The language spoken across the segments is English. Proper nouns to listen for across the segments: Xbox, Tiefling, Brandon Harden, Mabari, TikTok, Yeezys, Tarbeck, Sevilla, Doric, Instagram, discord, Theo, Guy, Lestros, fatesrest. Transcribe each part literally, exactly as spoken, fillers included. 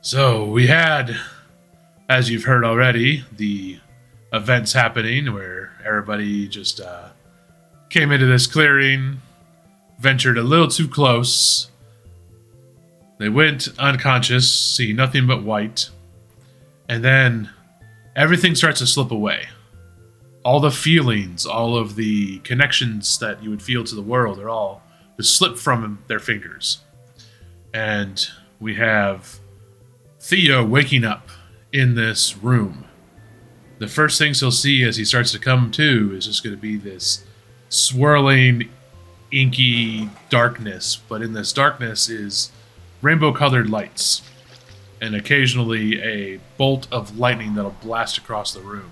So we had, as you've heard already, the events happening where everybody just uh, came into this clearing, ventured a little too close. They went unconscious, see nothing but white, and then everything starts to slip away. All the feelings, all of the connections that you would feel to the world are all just slipped from their fingers. And we have Theo waking up in this room. The first things he'll see as he starts to come to is just going to be this swirling, inky darkness. But in this darkness is rainbow-colored lights, and occasionally a bolt of lightning that'll blast across the room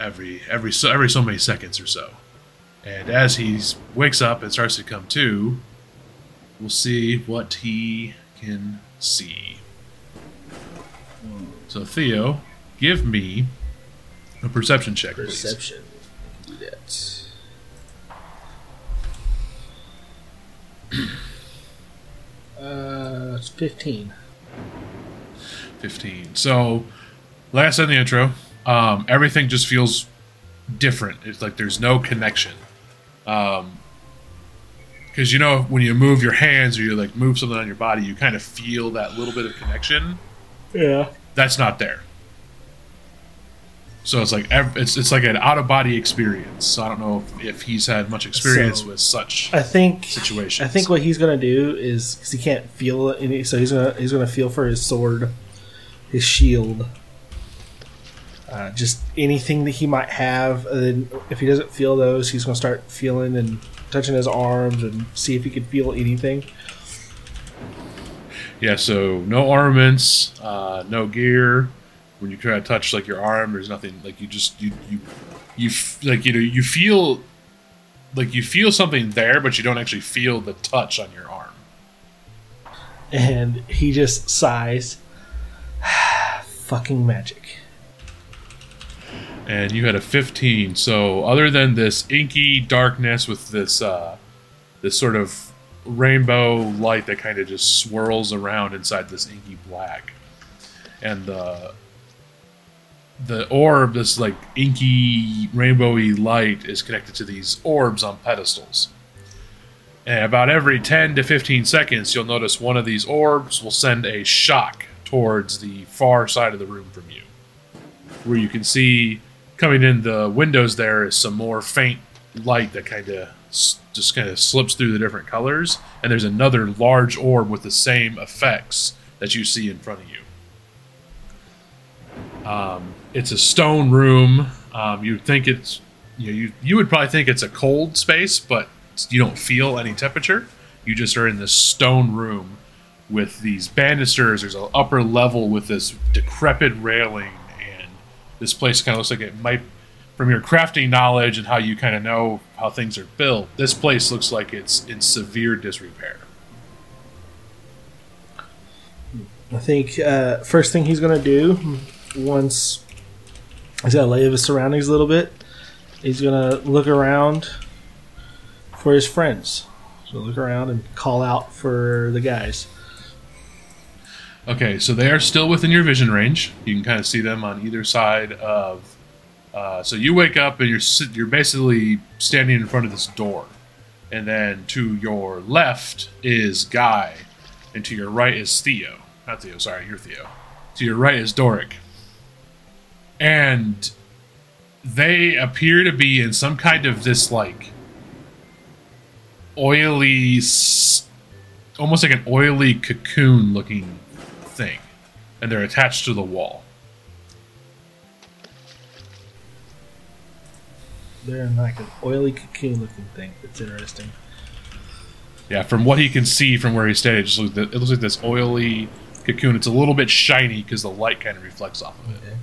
every every so every so many seconds or so. And as he wakes up and starts to come to, we'll see what he can see. So Theo, give me a perception check, please. Perception. Do that. Uh, it's fifteen. Fifteen. So, like I said in the intro, um, everything just feels different. It's like there's no connection. Um, because you know when you move your hands or you like move something on your body, you kind of feel that little bit of connection. Yeah. That's not there. So it's like it's it's like an out of body experience. So I don't know if, if he's had much experience so, with such I think, situations. I think what he's gonna do is because he can't feel any, so he's gonna he's gonna feel for his sword, his shield, uh, just anything that he might have. And then if he doesn't feel those, he's gonna start feeling and touching his arms and see if he can feel anything. Yeah. So no armaments, uh, no gear. When you try to touch like your arm, there's nothing. Like you just you you you f like you know you feel like you feel something there, but you don't actually feel the touch on your arm. And he just sighs, "Fucking magic." And you had a fifteen. So other than this inky darkness with this uh, this sort of rainbow light that kind of just swirls around inside this inky black, and the uh, the orb, this like inky, rainbowy light, is connected to these orbs on pedestals. And about every ten to fifteen seconds, you'll notice one of these orbs will send a shock towards the far side of the room from you, where you can see coming in the windows there is some more faint light that kind of just kind of slips through the different colors. And there's another large orb with the same effects that you see in front of you. Um, It's a stone room. Um, you think it's, you know, you you would probably think it's a cold space, but you don't feel any temperature. You just are in this stone room with these banisters. There's an upper level with this decrepit railing, and this place kind of looks like it might, from your crafting knowledge and how you kind of know how things are built, this place looks like it's in severe disrepair. I think uh, first thing he's gonna do, once he's got to lay of his surroundings a little bit, he's going to look around for his friends. So look around and call out for the guys. Okay, so they are still within your vision range. You can kind of see them on either side of... Uh, so you wake up and you're, you're basically standing in front of this door. And then to your left is Guy. And to your right is Theo. Not Theo, sorry, you're Theo. To your right is Doric. And they appear to be in some kind of this, like, oily, almost like an oily cocoon-looking thing. And they're attached to the wall. They're in, like, an oily cocoon-looking thing. That's interesting. Yeah, from what he can see from where he's standing, it, just looks, it looks like this oily cocoon. It's a little bit shiny because the light kind of reflects off of it. Okay.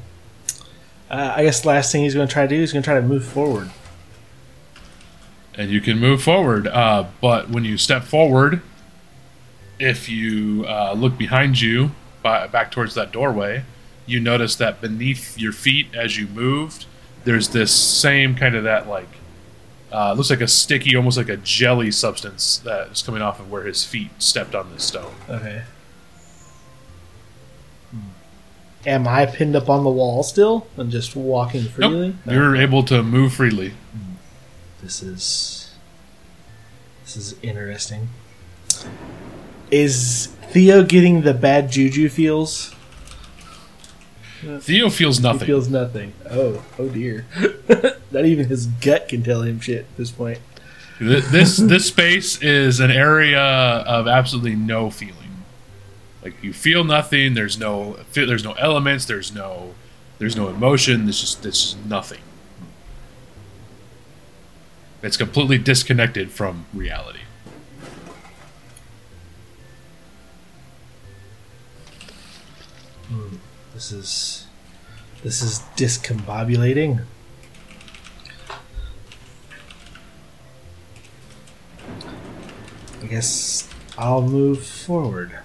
Uh, I guess the last thing he's going to try to do is going to try to move forward. And you can move forward, uh, but when you step forward, if you uh, look behind you, by, back towards that doorway, you notice that beneath your feet as you moved, there's this same kind of that, like, uh, looks like a sticky, almost like a jelly substance that is coming off of where his feet stepped on this stone. Okay. Am I pinned up on the wall still and just walking freely? Nope. No. You're able to move freely. This is this is interesting. Is Theo getting the bad juju feels? Theo feels nothing. He feels nothing. Oh, oh dear. Not even his gut can tell him shit at this point. This this space is an area of absolutely no feeling. Like you feel nothing. There's no there's no elements. There's no there's no emotion. This just this is nothing. It's completely disconnected from reality. Mm. This is this is discombobulating. I guess I'll move forward.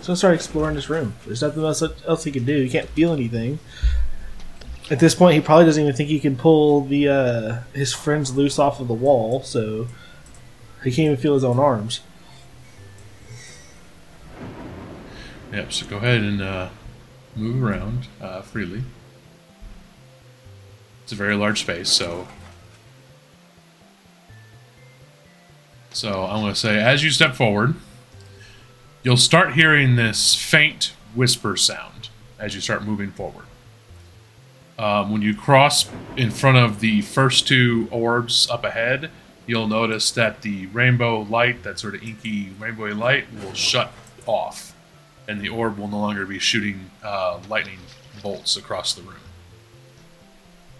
So I start exploring this room. There's nothing else else he can do. He can't feel anything. At this point, he probably doesn't even think he can pull the uh, his friends loose off of the wall, so he can't even feel his own arms. Yep, so go ahead and uh, move around uh, freely. It's a very large space, so... So I'm going to say, as you step forward, you'll start hearing this faint whisper sound as you start moving forward. Um, when you cross in front of the first two orbs up ahead, you'll notice that the rainbow light, that sort of inky rainbowy light, will shut off. And the orb will no longer be shooting uh, lightning bolts across the room.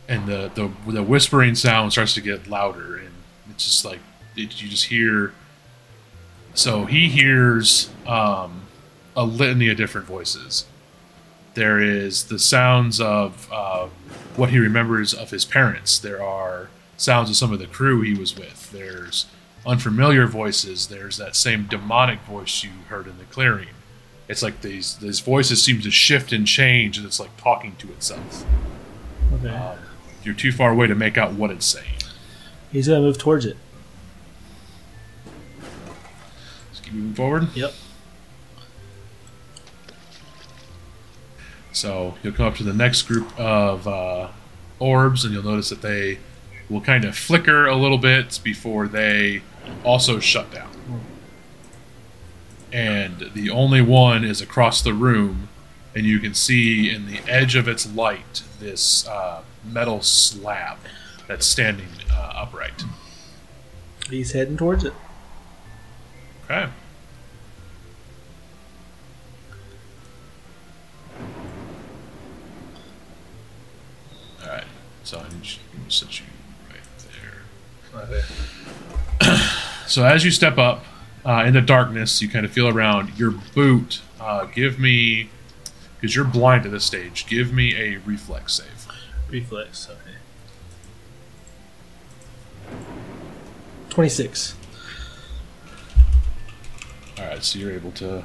And the, the the whispering sound starts to get louder, and it's just like it, you just hear. So he hears um, a litany of different voices. There is the sounds of uh, what he remembers of his parents. There are sounds of some of the crew he was with. There's unfamiliar voices. There's that same demonic voice you heard in the clearing. It's like these these voices seem to shift and change, and it's like talking to itself. Okay. Um, you're too far away to make out what it's saying. He's gonna move towards it. Just keep moving forward. Yep. So you'll come up to the next group of uh, orbs, and you'll notice that they will kind of flicker a little bit before they also shut down. And the only one is across the room, and you can see in the edge of its light this uh, metal slab that's standing uh, upright. He's heading towards it. Okay. All right. So I'm just going to set you right there. Right there. So as you step up, Uh, in the darkness, you kind of feel around. Your boot, uh, give me, because you're blind at this stage, give me a reflex save. Reflex, okay. twenty-six. Alright, so you're able to...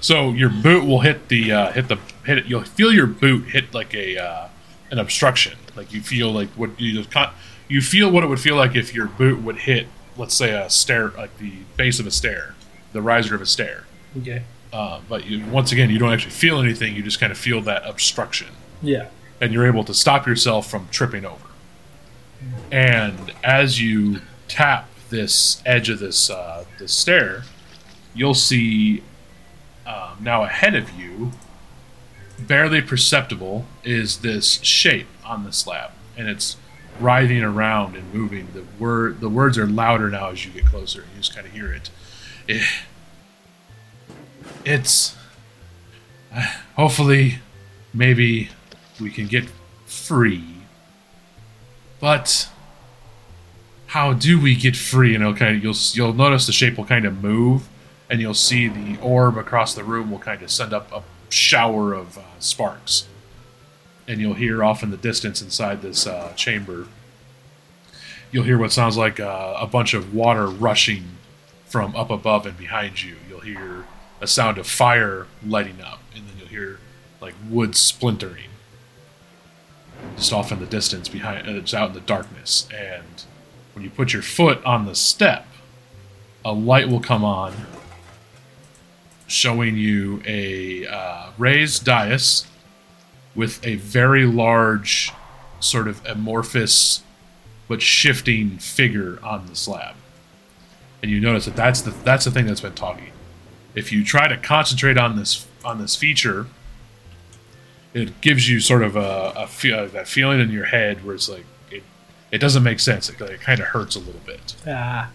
So your boot will hit the, uh, hit the, hit it, you'll feel your boot hit like a, uh, an obstruction. Like you feel like what, you just con- you feel what it would feel like if your boot would hit, let's say, a stair, like the base of a stair, the riser of a stair. Okay. Uh, but you, once again, you don't actually feel anything. You just kind of feel that obstruction. Yeah. And you're able to stop yourself from tripping over. And as you tap this edge of this uh, this stair, you'll see um, now ahead of you, barely perceptible, is this shape on the slab, and it's writhing around and moving. The word, the words are louder now as you get closer. You just kind of hear it. it it's uh, hopefully, maybe we can get free. But how do we get free? And it'll kind of, you'll you'll notice the shape will kind of move, and you'll see the orb across the room will kind of send up a shower of uh, sparks. And you'll hear off in the distance inside this uh, chamber, you'll hear what sounds like uh, a bunch of water rushing from up above and behind you. You'll hear a sound of fire lighting up, and then you'll hear like wood splintering just off in the distance behind. It's out in the darkness, and when you put your foot on the step, a light will come on, showing you a uh, raised dais with a very large, sort of amorphous but shifting figure on the slab. And you notice that that's the that's the thing that's been talking. If you try to concentrate on this on this feature, it gives you sort of a, a feel, that feeling in your head where it's like it it doesn't make sense. It, it kind of hurts a little bit. Ah.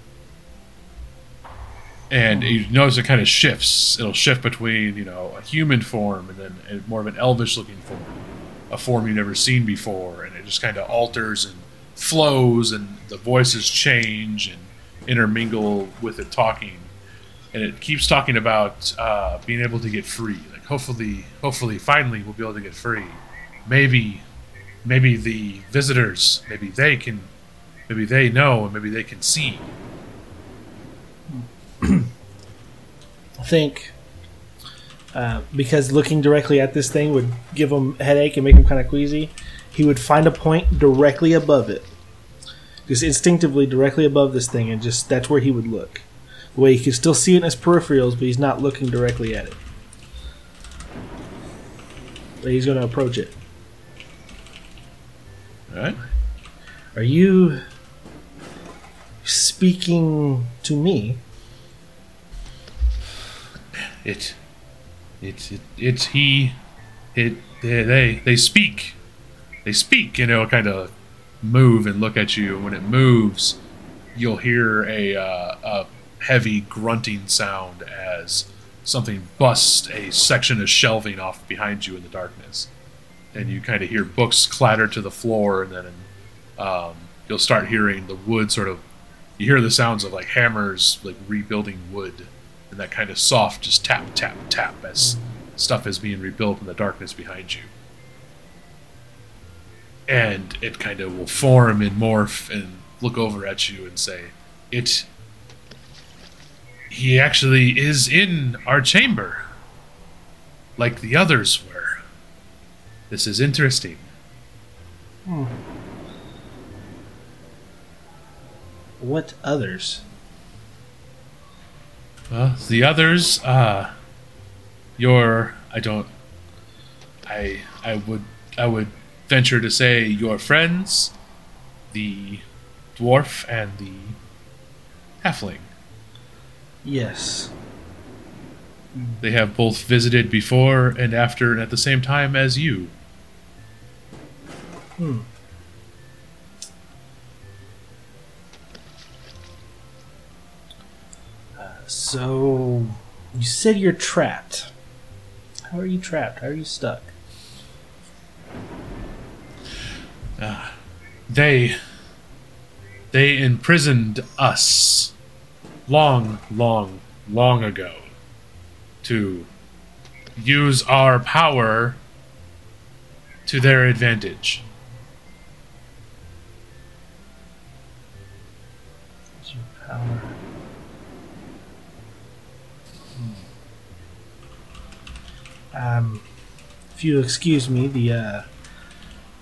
And you notice it kind of shifts. It'll shift between, you know, a human form and then a, more of an elvish-looking form, a form you've never seen before, and it just kind of alters and flows, and the voices change and intermingle with it talking. And it keeps talking about uh, being able to get free. Like, hopefully, hopefully, finally, we'll be able to get free. Maybe, maybe the visitors, maybe they can, maybe they know, and maybe they can see. I think uh, because looking directly at this thing would give him a headache and make him kind of queasy, he would find a point directly above it, just instinctively directly above this thing, and just that's where he would look. The way he could still see it in his peripherals, but he's not looking directly at it. But he's going to approach it. All right. Are you speaking to me? It, it, it, it's he, it, they, they, they speak, they speak, and it'll kind of move and look at you. And when it moves, you'll hear a, uh, a heavy grunting sound as something busts a section of shelving off behind you in the darkness. And you kind of hear books clatter to the floor, and then um, you'll start hearing the wood sort of, you hear the sounds of like hammers, like rebuilding wood. And that kind of soft, just tap, tap, tap as stuff is being rebuilt in the darkness behind you. And it kind of will form and morph and look over at you and say, "It. He actually is in our chamber, like the others were. This is interesting." Hmm. What others? Well, the others, uh, your, I don't, I, I would, I would venture to say your friends, the dwarf and the halfling. Yes. They have both visited before and after and at the same time as you. Hmm. So, you said you're trapped. How are you trapped? How are you stuck? Uh, they... They imprisoned us long, long, long ago to use our power to their advantage. Use your power... Um, if you excuse me, the, uh,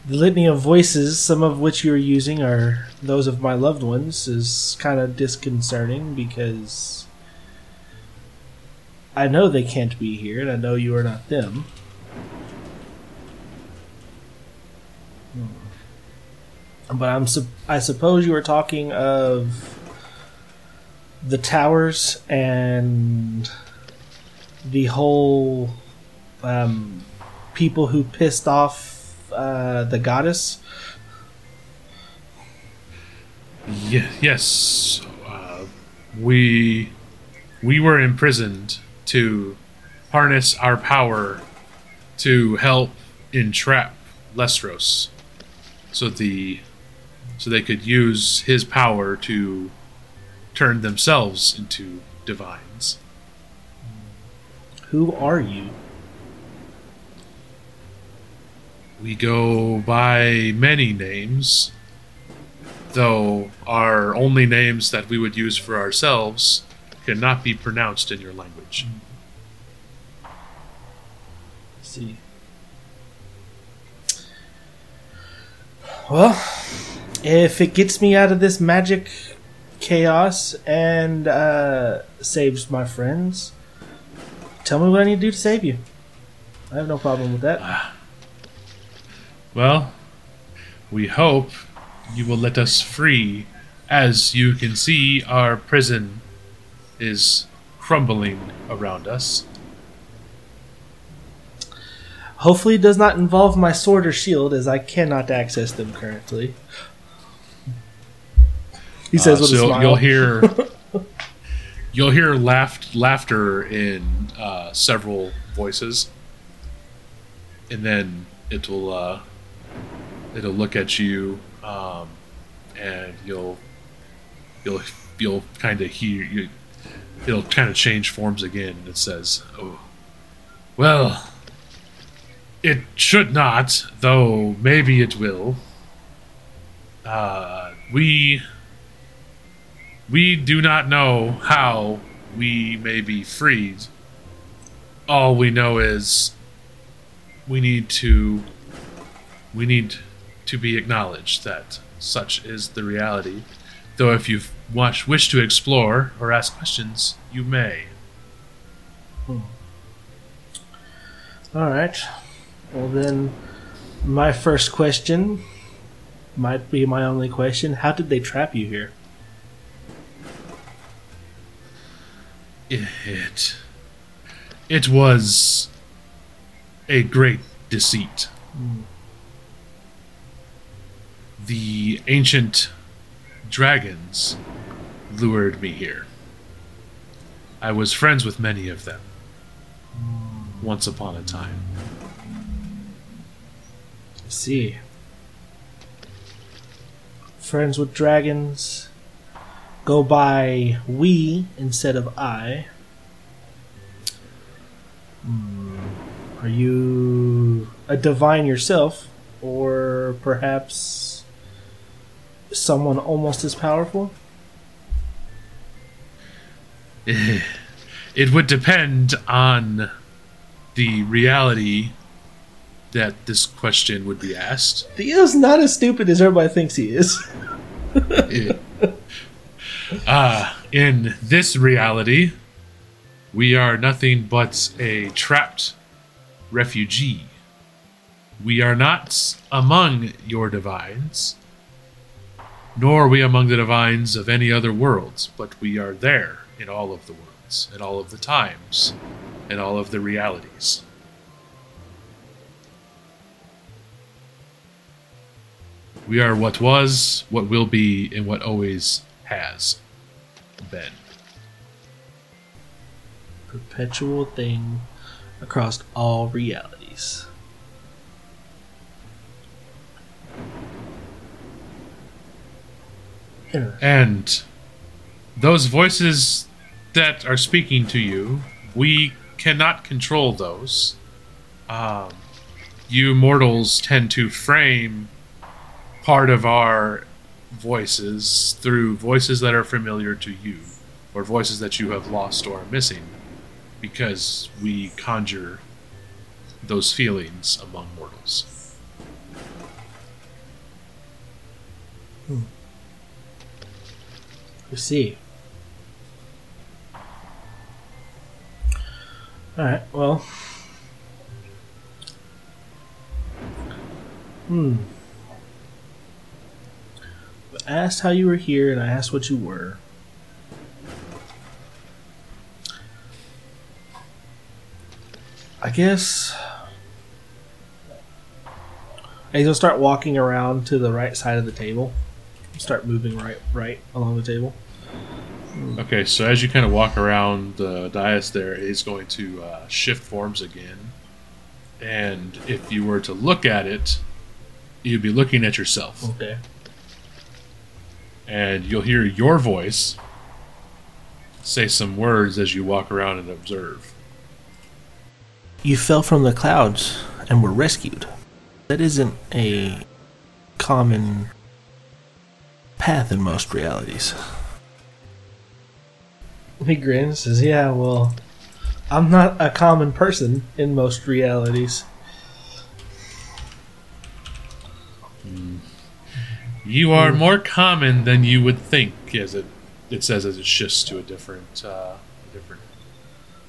the litany of voices, some of which you're using are those of my loved ones, is kind of disconcerting because I know they can't be here and I know you are not them. Hmm. But I'm su- I suppose you are talking of the towers and the whole... Um, people who pissed off uh, the goddess? Yeah, yes. Uh, we we were imprisoned to harness our power to help entrap Lestros so the so they could use his power to turn themselves into divines. Who are you? We go by many names, though our only names that we would use for ourselves cannot be pronounced in your language. Mm-hmm. See. Well, if it gets me out of this magic chaos and uh, saves my friends, Tell me what I need to do to save you. I have no problem with that. Uh, well, we hope you will let us free. As you can see, our prison is crumbling around us. Hopefully it does not involve my sword or shield, as I cannot access them currently. He says uh, with so a smile. You'll hear, you'll hear laugh, laughter in uh, several voices, and then it'll uh, it'll look at you, um, and you'll you'll you'll kind of hear you, it'll kind of change forms again. And it says, "Oh, well." It should not, though maybe it will. Uh, we we do not know how we may be freed. All we know is we need to we need to be acknowledged that such is the reality. Though if you wish to explore or ask questions, you may. Hmm. All right. Well then, my first question might be my only question. How did they trap you here? It... It was... a great deceit. Mm. The ancient dragons lured me here. I was friends with many of them. Once upon a time. See, friends with dragons go by we instead of I. Mm. Are you a divine yourself, or perhaps someone almost as powerful? It would depend on the reality that this question would be asked. Theo's not as stupid as everybody thinks he is. uh, in this reality, we are nothing but a trapped refugee. We are not among your divines, nor are we among the divines of any other worlds, but we are there in all of the worlds, in all of the times, in all of the realities. We are what was, what will be, and what always has been. Perpetual thing across all realities. And those voices that are speaking to you, we cannot control those. Um, you mortals tend to frame part of our voices through voices that are familiar to you, or voices that you have lost or are missing, because we conjure those feelings among mortals. Hmm. You see. Alright, well. Hmm. I asked how you were here, and I asked what you were. I guess... And he'll start walking around to the right side of the table. Start moving right right along the table. Okay, so as you kind of walk around the dais there, he's going to uh, shift forms again. And if you were to look at it, you'd be looking at yourself. Okay. And you'll hear your voice say some words as you walk around and observe. You fell from the clouds and were rescued. That isn't a common path in most realities. He grins and says, yeah, well, I'm not a common person in most realities. Hmm. You are more common than you would think, as it it says as it shifts to a different uh, different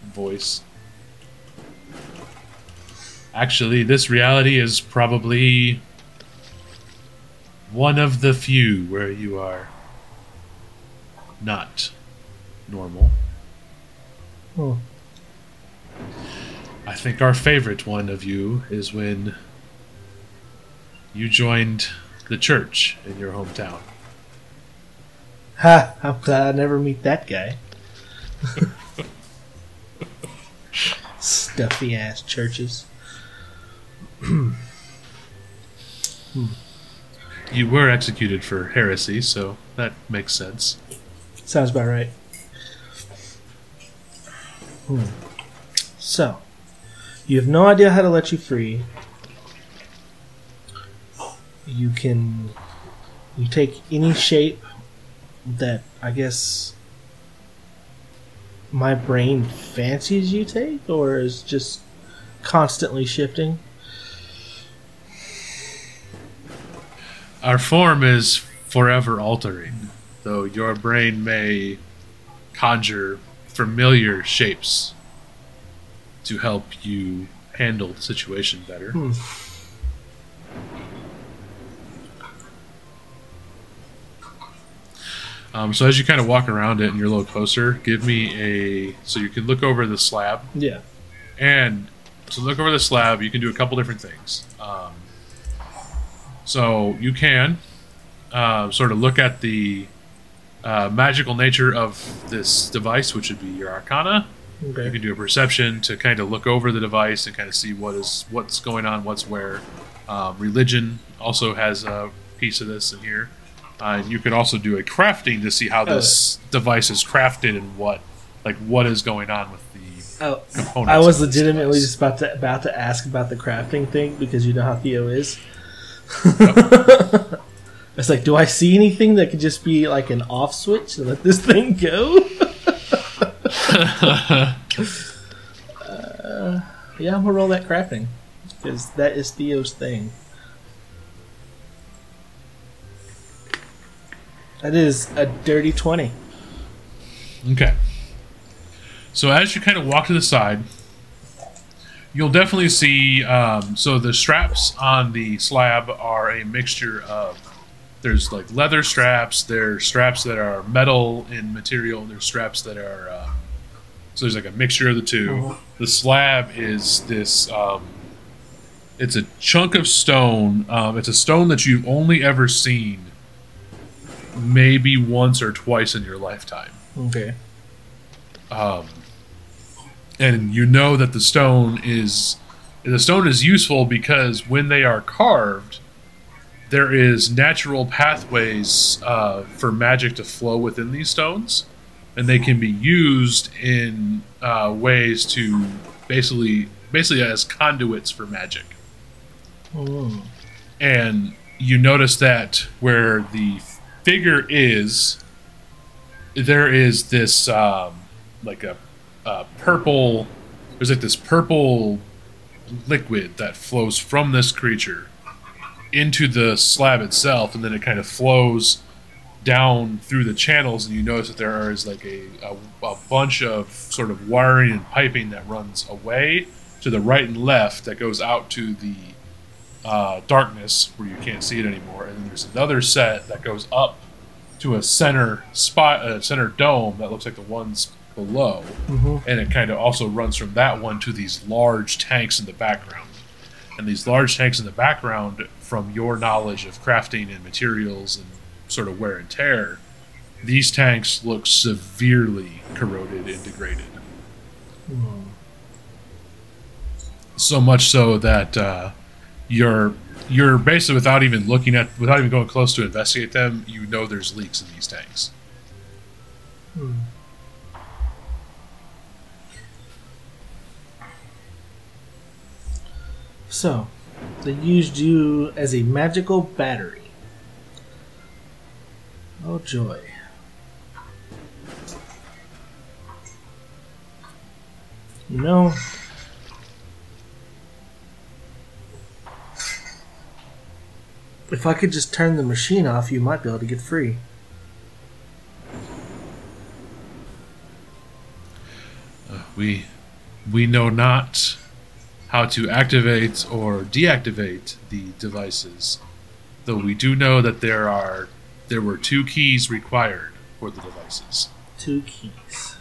voice. Actually, this reality is probably one of the few where you are not normal. Oh. I think our favorite one of you is when you joined the church in your hometown. Ha! I'm glad I never meet that guy. Stuffy ass churches. hmm. You were executed for heresy, so that makes sense. Sounds about right. Hmm. So, you have no idea how to let you free. You can you take any shape that I guess my brain fancies you take, or is just constantly shifting. Our form is forever altering, though your brain may conjure familiar shapes to help you handle the situation better. Hmm. Um, so as you kind of walk around it and you're a little closer, give me a... So you can look over the slab. Yeah. And to look over the slab, you can do a couple different things. Um, so you can uh, sort of look at the uh, magical nature of this device, which would be your Arcana. Okay. You can do a Perception to kind of look over the device and kind of see what is what's going on, what's where. Um, religion also has a piece of this in here. Uh, and you could also do a crafting to see how this oh. device is crafted and what, like, what is going on with the oh, components. I was legitimately device. just about to about to ask about the crafting thing because you know how Theo is. Yep. It's like, do I see anything that could just be like an off switch to let this thing go? uh, yeah, I'm gonna roll that crafting because that is Theo's thing. That is a dirty twenty. Okay. So as you kind of walk to the side, you'll definitely see... Um, so the straps on the slab are a mixture of... There's like leather straps. There's straps that are metal in material. There's straps that are... Uh, so there's like a mixture of the two. Uh-huh. The slab is this... Um, it's a chunk of stone. Um, it's a stone that you've only ever seen maybe once or twice in your lifetime. Okay. Um, and you know that the stone is the stone is useful because when they are carved, there is natural pathways uh, for magic to flow within these stones, and they can be used in uh, ways to basically basically as conduits for magic. Oh. And you notice that where the figure is, there is this um, like a, a purple, there's like this purple liquid that flows from this creature into the slab itself, and then it kind of flows down through the channels, and you notice that there is like a, a, a bunch of sort of wiring and piping that runs away to the right and left that goes out to the Uh, darkness where you can't see it anymore, and then there's another set that goes up to a center spot, a uh, center dome that looks like the ones below, mm-hmm. and it kind of also runs from that one to these large tanks in the background. And these large tanks in the background, from your knowledge of crafting and materials and sort of wear and tear, these tanks look severely corroded and degraded. Mm. So much so that uh, You're you're basically, without even looking at, without even going close to investigate them, you know there's leaks in these tanks. Hmm. So, they used you as a magical battery. Oh joy. You know... If I could just turn the machine off, you might be able to get free. Uh, we, we know not how to activate or deactivate the devices, though we do know that there are there were two keys required for the devices. Two keys.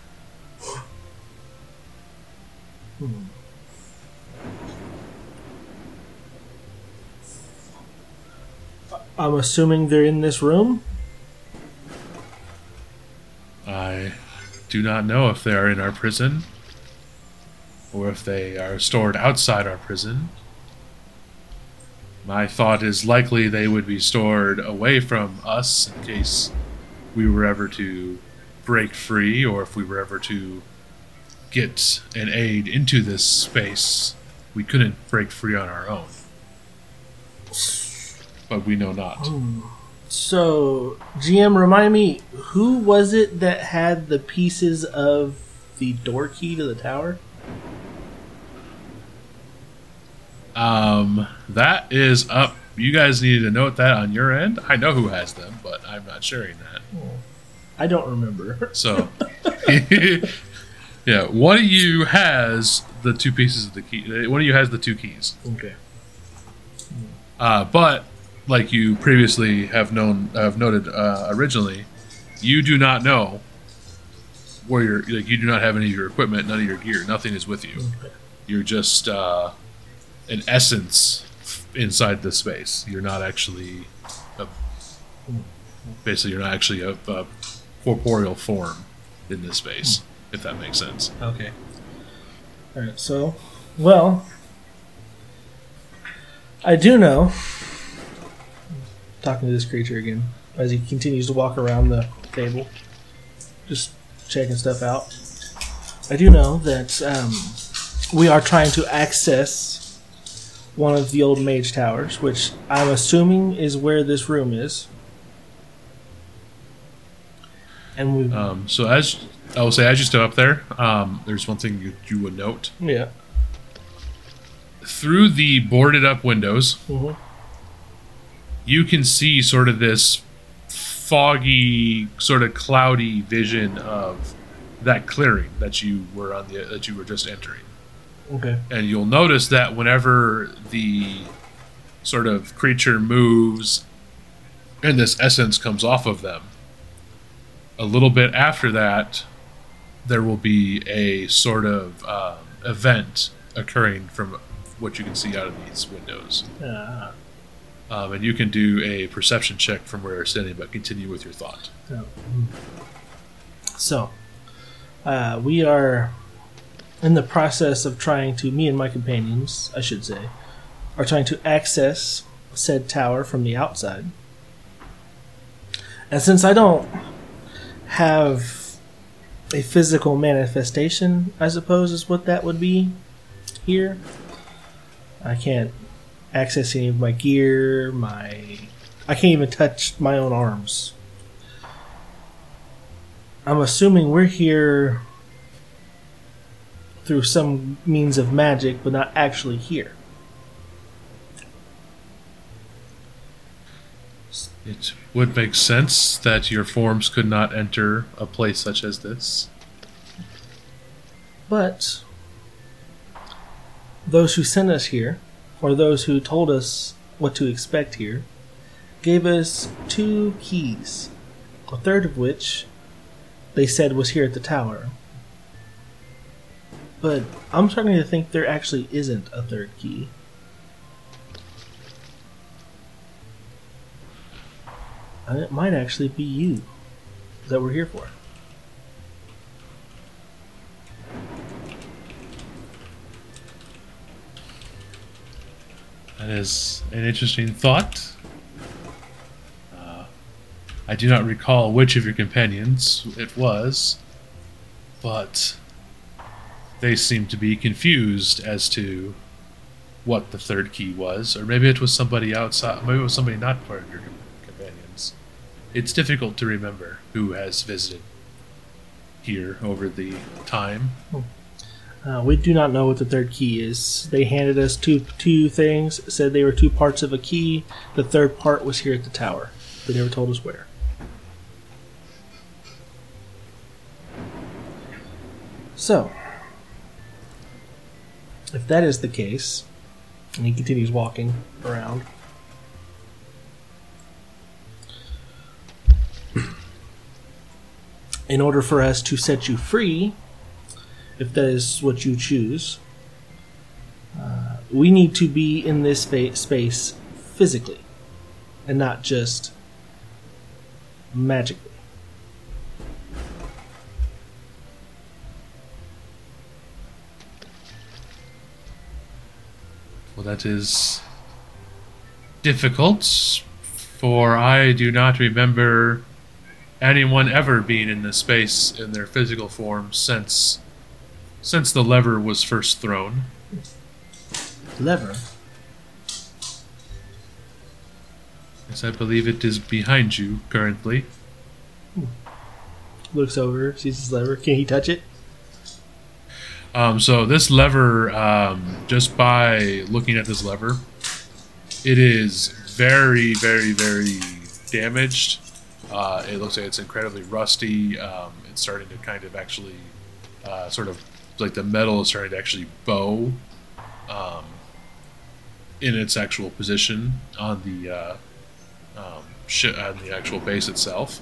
Hmm. I'm assuming they're in this room? I do not know if they are in our prison, or if they are stored outside our prison. My thought is likely they would be stored away from us in case we were ever to break free, or if we were ever to get an aid into this space. We couldn't break free on our own. But we know not. Oh. So, G M, remind me, who was it that had the pieces of the door key to the tower? Um, that is up. You guys needed to note that on your end. I know who has them, but I'm not sharing that. Oh, I don't remember. So, yeah, one of you has the two pieces of the key. One of you has the two keys. Okay. Uh, but like you previously have known, have noted uh, originally, you do not know where you're. Like, you do not have any of your equipment, none of your gear, nothing is with you. Okay. You're just uh, an essence inside the space. You're not actually, a, basically, you're not actually a, a corporeal form in this space. Hmm. If that makes sense. Okay. All right. So, well, I do know. Talking to this creature again as he continues to walk around the table, just checking stuff out. I do know that um, we are trying to access one of the old mage towers, which I'm assuming is where this room is. And we. Um, so as I will say, as you step up there, um, there's one thing you, you would note. Yeah. Through the boarded up windows. Mm-hmm. You can see sort of this foggy, sort of cloudy vision of that clearing that you were on the that you were just entering. Okay. And you'll notice that whenever the sort of creature moves and this essence comes off of them, a little bit after that, there will be a sort of um, event occurring from what you can see out of these windows. Ah. Um, and you can do a perception check from where you're sitting, but continue with your thought. Oh. So, uh, we are in the process of trying to, me and my companions, I should say, are trying to access said tower from the outside. And since I don't have a physical manifestation, I suppose is what that would be here, I can't access any of my gear, my... I can't even touch my own arms. I'm assuming we're here through some means of magic, but not actually here. It would make sense that your forms could not enter a place such as this. But those who sent us here, or those who told us what to expect here, gave us two keys, a third of which they said was here at the tower. But I'm starting to think there actually isn't a third key. And it might actually be you that we're here for. That is an interesting thought. Uh, I do not recall which of your companions it was, but they seemed to be confused as to what the third key was, or maybe it was somebody outside, maybe it was somebody not part of your companions. It's difficult to remember who has visited here over the time. Oh. Uh, we do not know what the third key is. They handed us two two things, said they were two parts of a key. The third part was here at the tower. They never told us where. So, If that is the case, and he continues walking around, in order for us to set you free, if that is what you choose, uh, we need to be in this fa- space physically and not just magically. Well, that is difficult, for I do not remember anyone ever being in this space in their physical form since since the lever was first thrown. Lever? Yes, I believe it is behind you currently. Hmm. Looks over, sees his lever. Can he touch it? Um, so this lever, um, just by looking at this lever, it is very, very, very damaged. Uh, it looks like it's incredibly rusty. Um, it's starting to kind of actually, uh, sort of like the metal is starting to actually bow um, in its actual position on the uh, um, sh- on the actual base itself.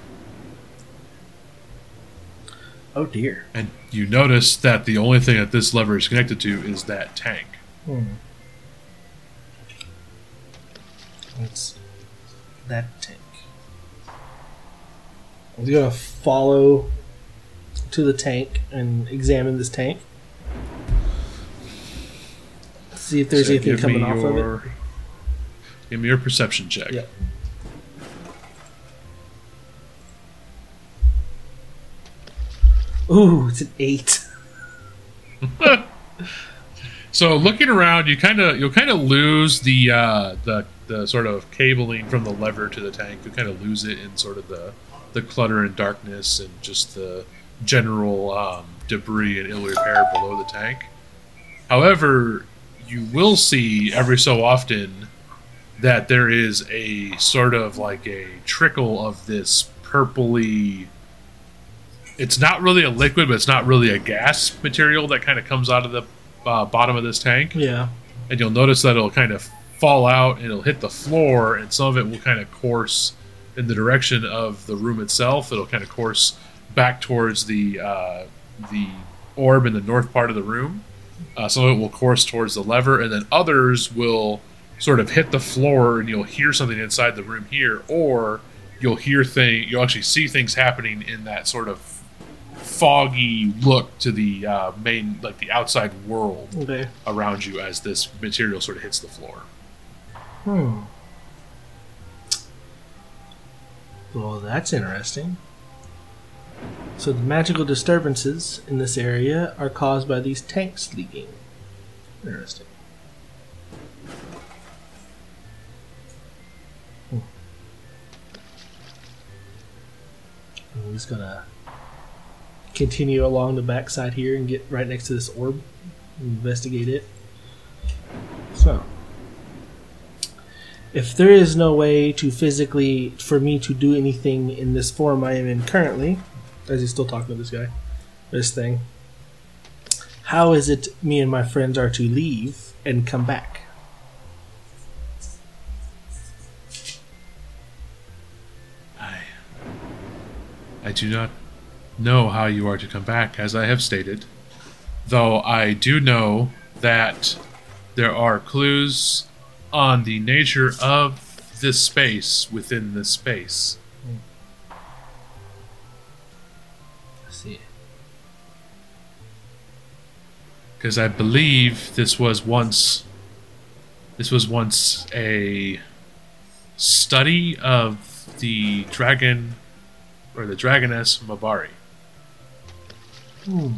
Oh dear. And you notice that the only thing that this lever is connected to is that tank. Hmm. It's that tank. I'm going to follow to the tank and examine this tank. See if there's so anything coming off your, of it. Give me your perception check. Yep. Ooh, it's an eight. So looking around, you kind of you'll kind of lose the uh, the the sort of cabling from the lever to the tank. You kind of lose it in sort of the, the clutter and darkness and just the general um, debris and ill repair below the tank. However, you will see every so often that there is a sort of like a trickle of this purpley. It's not really a liquid, but it's not really a gas material that kind of comes out of the uh, bottom of this tank. Yeah. And you'll notice that it'll kind of fall out and it'll hit the floor, and some of it will kind of course in the direction of the room itself. It'll kind of course back towards the uh, the orb in the north part of the room. Uh, some of it will course towards the lever, and then others will sort of hit the floor, and you'll hear something inside the room here, or you'll hear thing. You'll actually see things happening in that sort of foggy look to the uh, main, like the outside world okay. around you as this material sort of hits the floor. Hmm. Well, that's interesting. So the magical disturbances in this area are caused by these tanks leaking. Interesting. Hmm. I'm just gonna continue along the backside here and get right next to this orb and investigate it. So, if there is no way to physically, for me to do anything in this form I am in currently, as he's still talking to this guy, this thing, how is it me and my friends are to leave and come back? I, I do not know how you are to come back, as I have stated, though I do know that there are clues on the nature of this space within this space. I see. Because I believe this was once this was once a study of the dragon or the dragoness Mabari. Hmm.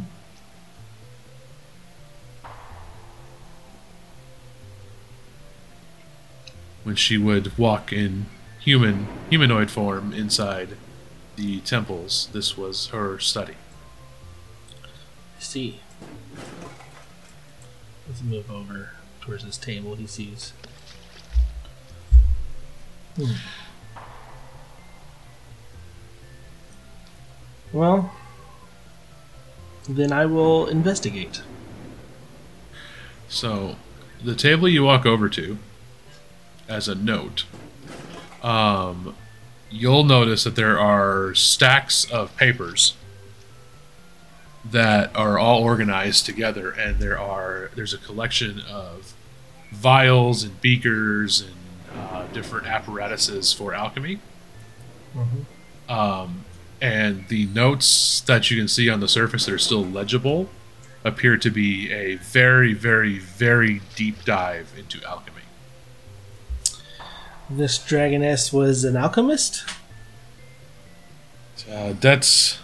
When she would walk in human humanoid form inside the temples, this was her study. I see. Let's move over towards this table he sees. Hmm. Well, then I will investigate. So the table you walk over to, as a note, um, you'll notice that there are stacks of papers that are all organized together, and there are there's a collection of vials and beakers and uh, different apparatuses for alchemy. Mm-hmm. Um, and the notes that you can see on the surface that are still legible appear to be a very, very, very deep dive into alchemy. This dragoness was an alchemist? Uh, that's...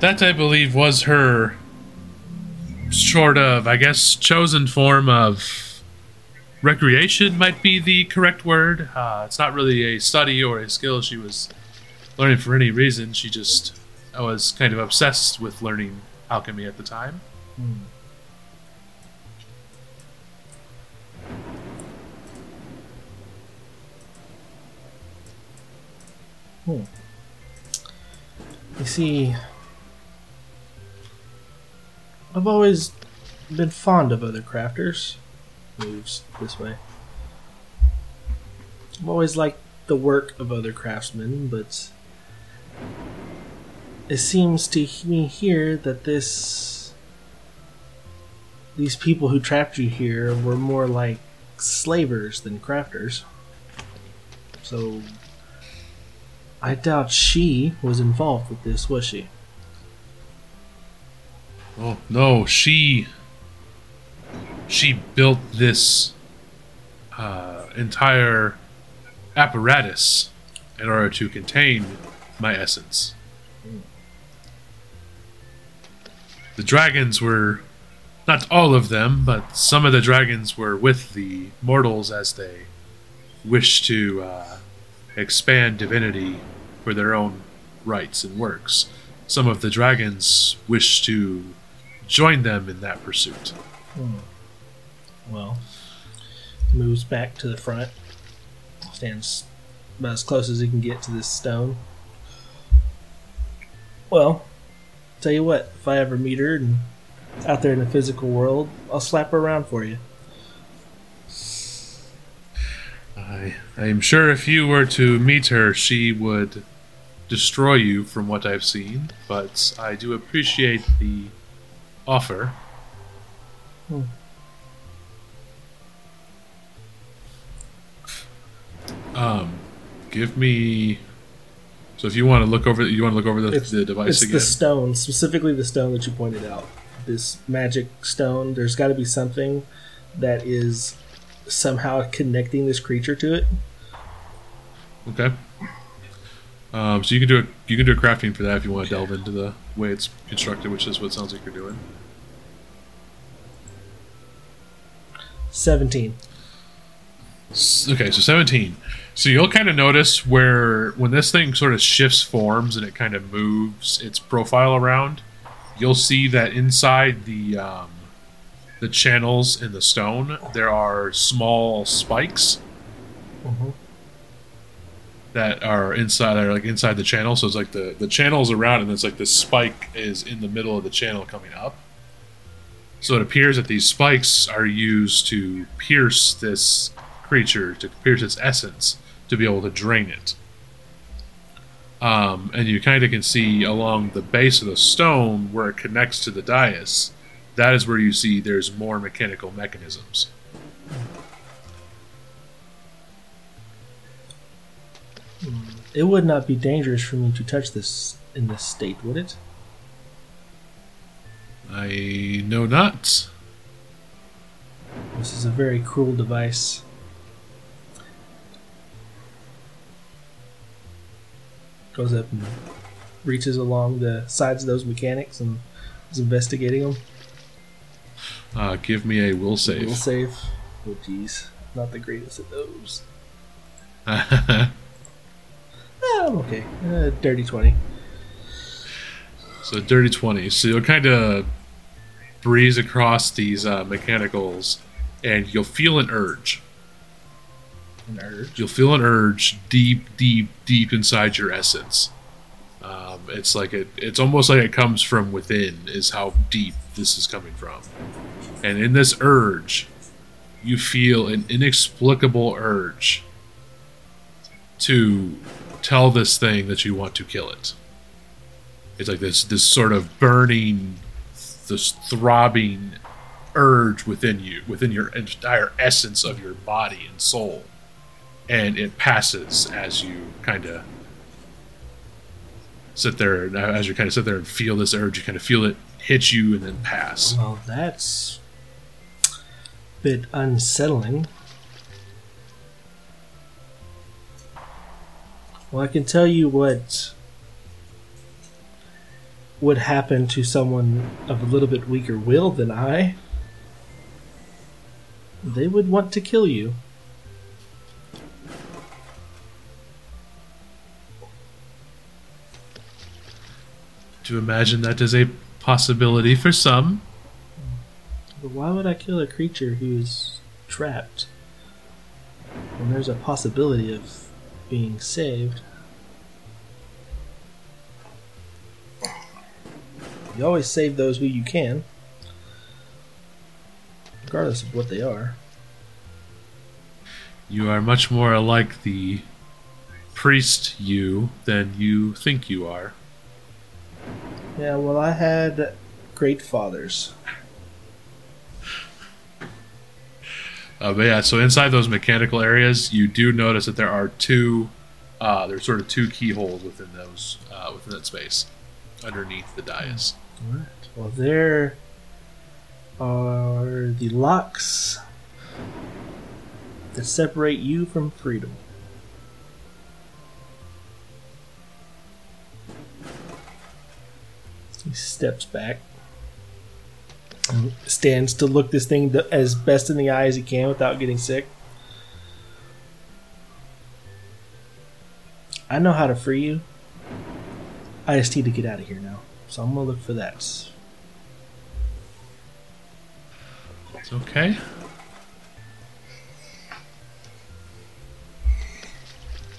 That, I believe, was her sort of, I guess, chosen form of recreation might be the correct word. Uh, it's not really a study or a skill she was learning for any reason. She just I was kind of obsessed with learning alchemy at the time. Hmm. Hmm. You see, I've always been fond of other crafters. Moves this way. I've always liked the work of other craftsmen, but it seems to me here that this these people who trapped you here were more like slavers than crafters. So I doubt she was involved with this, was she? Oh, no, she... She built this uh, entire apparatus in order to contain my essence. The dragons were... Not all of them, but some of the dragons were with the mortals as they wished to... Uh, expand divinity for their own rites and works. Some of the dragons wish to join them in that pursuit. Hmm. Well, moves back to the front, stands about as close as he can get to this stone. Well, tell you what, if I ever meet her and out there in the physical world, I'll slap her around for you. I am sure if you were to meet her, she would destroy you from what I've seen, but I do appreciate the offer. Hmm. Um, give me... So if you want to look over, you want to look over the, the device it's again? It's the stone, specifically the stone that you pointed out. This magic stone, there's got to be something that is... somehow connecting this creature to it. Okay. Um, so you can do a you can do a crafting for that if you want to delve into the way it's constructed, which is what it sounds like you're doing. Seventeen. Okay, so seventeen. So you'll kind of notice where when this thing sort of shifts forms and it kind of moves its profile around, you'll see that inside the. Um, The channels in the stone, there are small spikes mm-hmm. that are inside. That are like inside the channel, so it's like the the channel's around, and it's like this spike is in the middle of the channel coming up. So it appears that these spikes are used to pierce this creature, to pierce its essence, to be able to drain it. Um, and you kind of can see along the base of the stone where it connects to the dais. That is where you see there's more mechanical mechanisms. It would not be dangerous for me to touch this in this state, would it? I know not. This is a very cruel device. Goes up and reaches along the sides of those mechanics and is investigating them. Uh, give me a will save. Will save. Oh, jeez. Not the greatest of those. Oh, okay. Uh, dirty twenty. So, dirty twenty. So, you'll kind of breeze across these uh, mechanicals, and you'll feel an urge. An urge? You'll feel an urge deep, deep, deep inside your essence. Um, it's like it, it's almost like it comes from within, is how deep this is coming from. And in this urge, you feel an inexplicable urge to tell this thing that you want to kill it. It's like this, this sort of burning, this throbbing urge within you, within your entire essence of your body and soul. And it passes as you kind of sit there, and as you kind of sit there and feel this urge, you kind of feel it hit you and then pass. Well, that's a bit unsettling. Well, I can tell you what would happen to someone of a little bit weaker will than I. They would want to kill you. Do you imagine that is a possibility for some? But why would I kill a creature who's trapped when there's a possibility of being saved? You always save those who you can, regardless of what they are. You are much more like the priest you than you think you are. Yeah, well, I had great fathers. Uh, but yeah, so inside those mechanical areas, you do notice that there are two, uh, there's sort of two keyholes within those, uh, within that space, underneath the dais. All right. Well, there are the locks that separate you from freedom. He steps back, stands to look this thing as best in the eye as he can without getting sick. I know how to free you. I just need to get out of here now, so I'm gonna look for that. It's okay.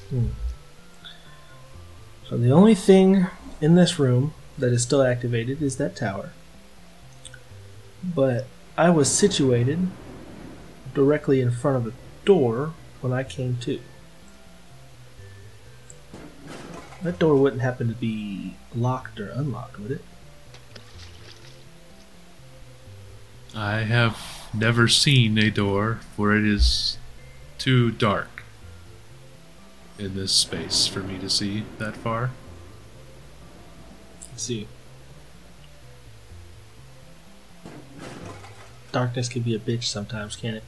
Hmm. So the only thing in this room that is still activated is that tower. But I was situated directly in front of the door when I came to. That door wouldn't happen to be locked or unlocked, would it? I have never seen a door, for it is too dark in this space for me to see that far. Let's see. Darkness can be a bitch sometimes, can't it?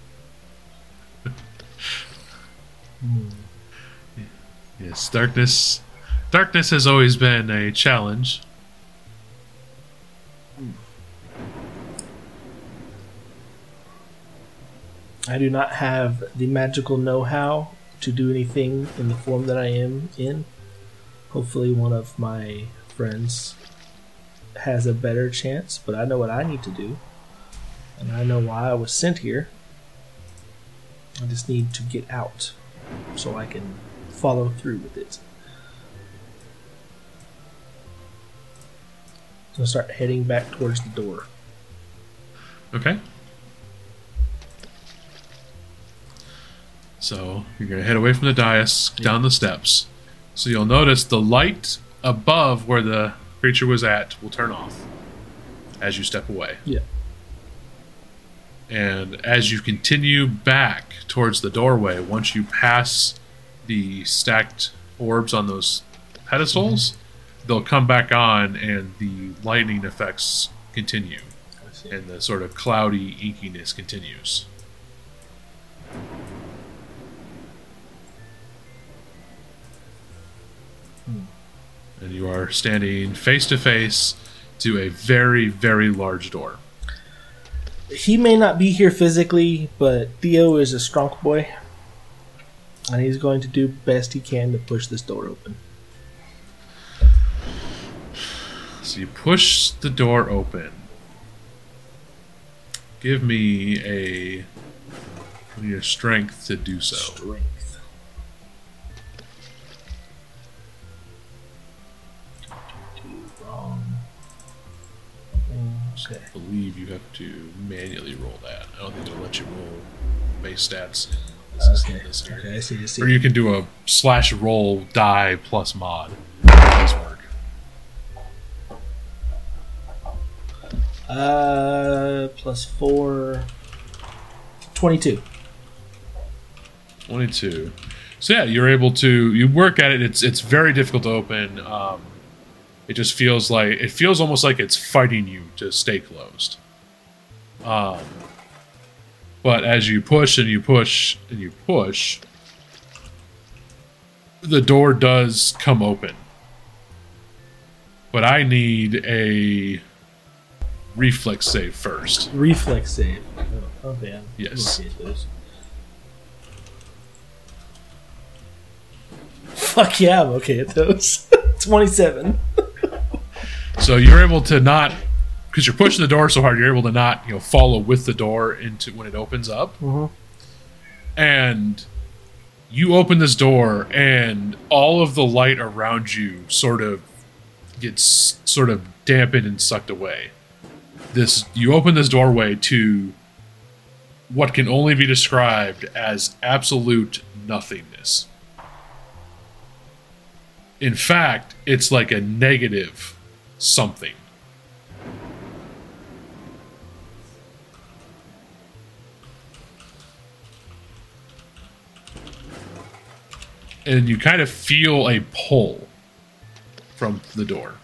mm. Yes, darkness. Darkness has always been a challenge. I do not have the magical know-how to do anything in the form that I am in. Hopefully one of my friends has a better chance, but I know what I need to do. And I know why I was sent here. I just need to get out so I can follow through with it. So start heading back towards the door. Okay. So you're going to head away from the dais, yeah, down the steps. So you'll notice the light above where the creature was at will turn off as you step away. Yeah. And as you continue back towards the doorway, once you pass the stacked orbs on those pedestals, mm-hmm, they'll come back on and the lightning effects continue. I see. And the sort of cloudy inkiness continues. Hmm. And you are standing face to face to a very, very large door. He may not be here physically, but Theo is a strong boy, and he's going to do best he can to push this door open. So you push the door open. Give me a, I need a strength to do so. Strength. Because I believe you have to manually roll that. I don't think they'll let you roll base stats in this system okay. this year. Okay, I see, I see. Or you can do a slash roll die plus mod. That does work. Uh, plus four. twenty-two. twenty-two. So yeah, you're able to, you work at it. It's it's very difficult to open. Um, it just feels like, it feels almost like it's fighting you to stay closed. Um, but as you push and you push and you push, the door does come open. But I need a reflex save first. Reflex save. Oh, oh man. Yes. Fuck yeah, I'm okay at those. twenty-seven. So you're able to not, because you're pushing the door so hard, you're able to not, you know, follow with the door into when it opens up. Mm-hmm. And you open this door, and all of the light around you sort of gets sort of dampened and sucked away. This, you open this doorway to what can only be described as absolute nothingness. In fact, it's like a negative something. And you kind of feel a pull from the door.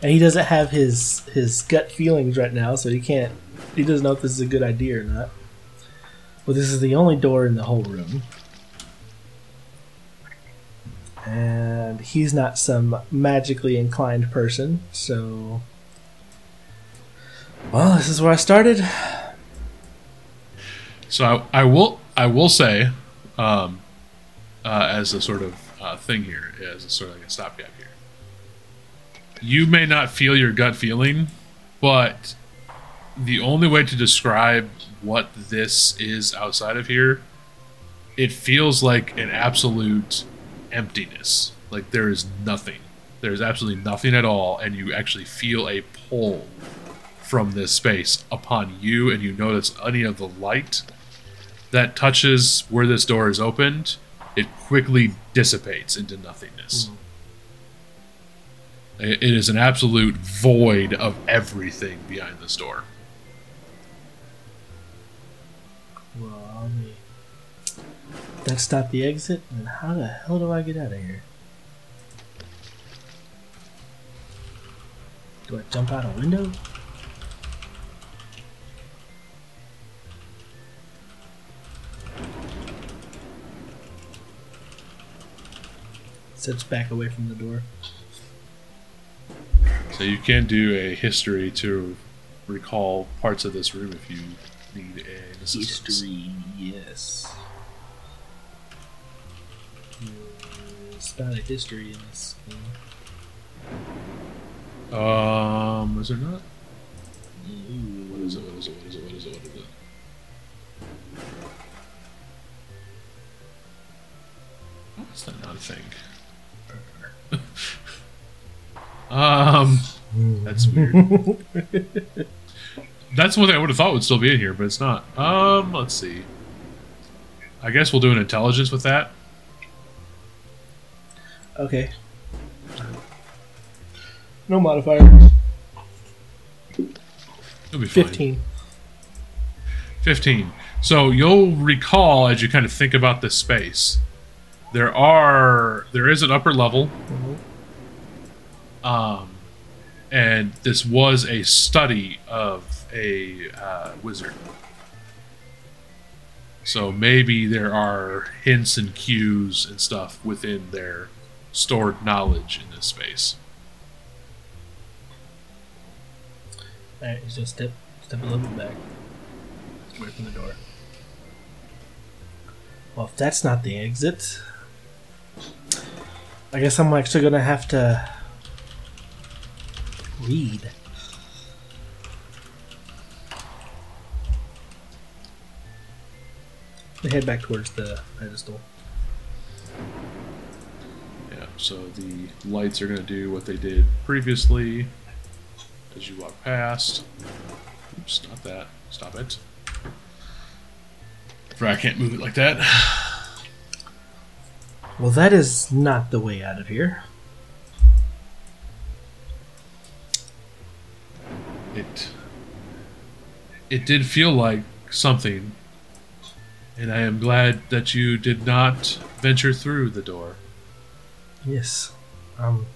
And he doesn't have his his gut feelings right now, so he can't. He doesn't know if this is a good idea or not. Well, this is the only door in the whole room, and he's not some magically inclined person. So, well, this is where I started. So I, I will I will say, um, uh, as a sort of uh, thing here, as a sort of like a stopgap here. You may not feel your gut feeling, but the only way to describe what this is outside of here, it feels like an absolute emptiness. Like there is nothing. There's absolutely nothing at all, and you actually feel a pull from this space upon you, and you notice any of the light that touches where this door is opened, it quickly dissipates into nothingness. Mm-hmm. It is an absolute void of everything behind this door. Well, I mean, that's not the exit, then how the hell do I get out of here? Do I jump out a window? Steps back away from the door. So you can do a history to recall parts of this room if you need a assistance. History, yes. It's not a history in this game. Um, is there not? Ooh. What is it, what is it, what is it, what is it, what is it? Oh, it's not a thing. Um, that's weird. That's one thing I would have thought would still be in here, but it's not. Um, let's see. I guess we'll do an intelligence with that. Okay. No modifier. It'll be fine. Fifteen. Fifteen. So you'll recall as you kind of think about this space, there are there is an upper level. Mm-hmm. Um, and this was a study of a uh, wizard. So maybe there are hints and cues and stuff within their stored knowledge in this space. Alright, so step, step a little bit back. Away from the door. Well, if that's not the exit, I guess I'm actually going to have to read. We head back towards the pedestal. Yeah, so the lights are going to do what they did previously as you walk past. Oops, not that. Stop it. I can't move it like that. Well, that is not the way out of here. It... It did feel like something. And I am glad that you did not venture through the door. Yes. Um,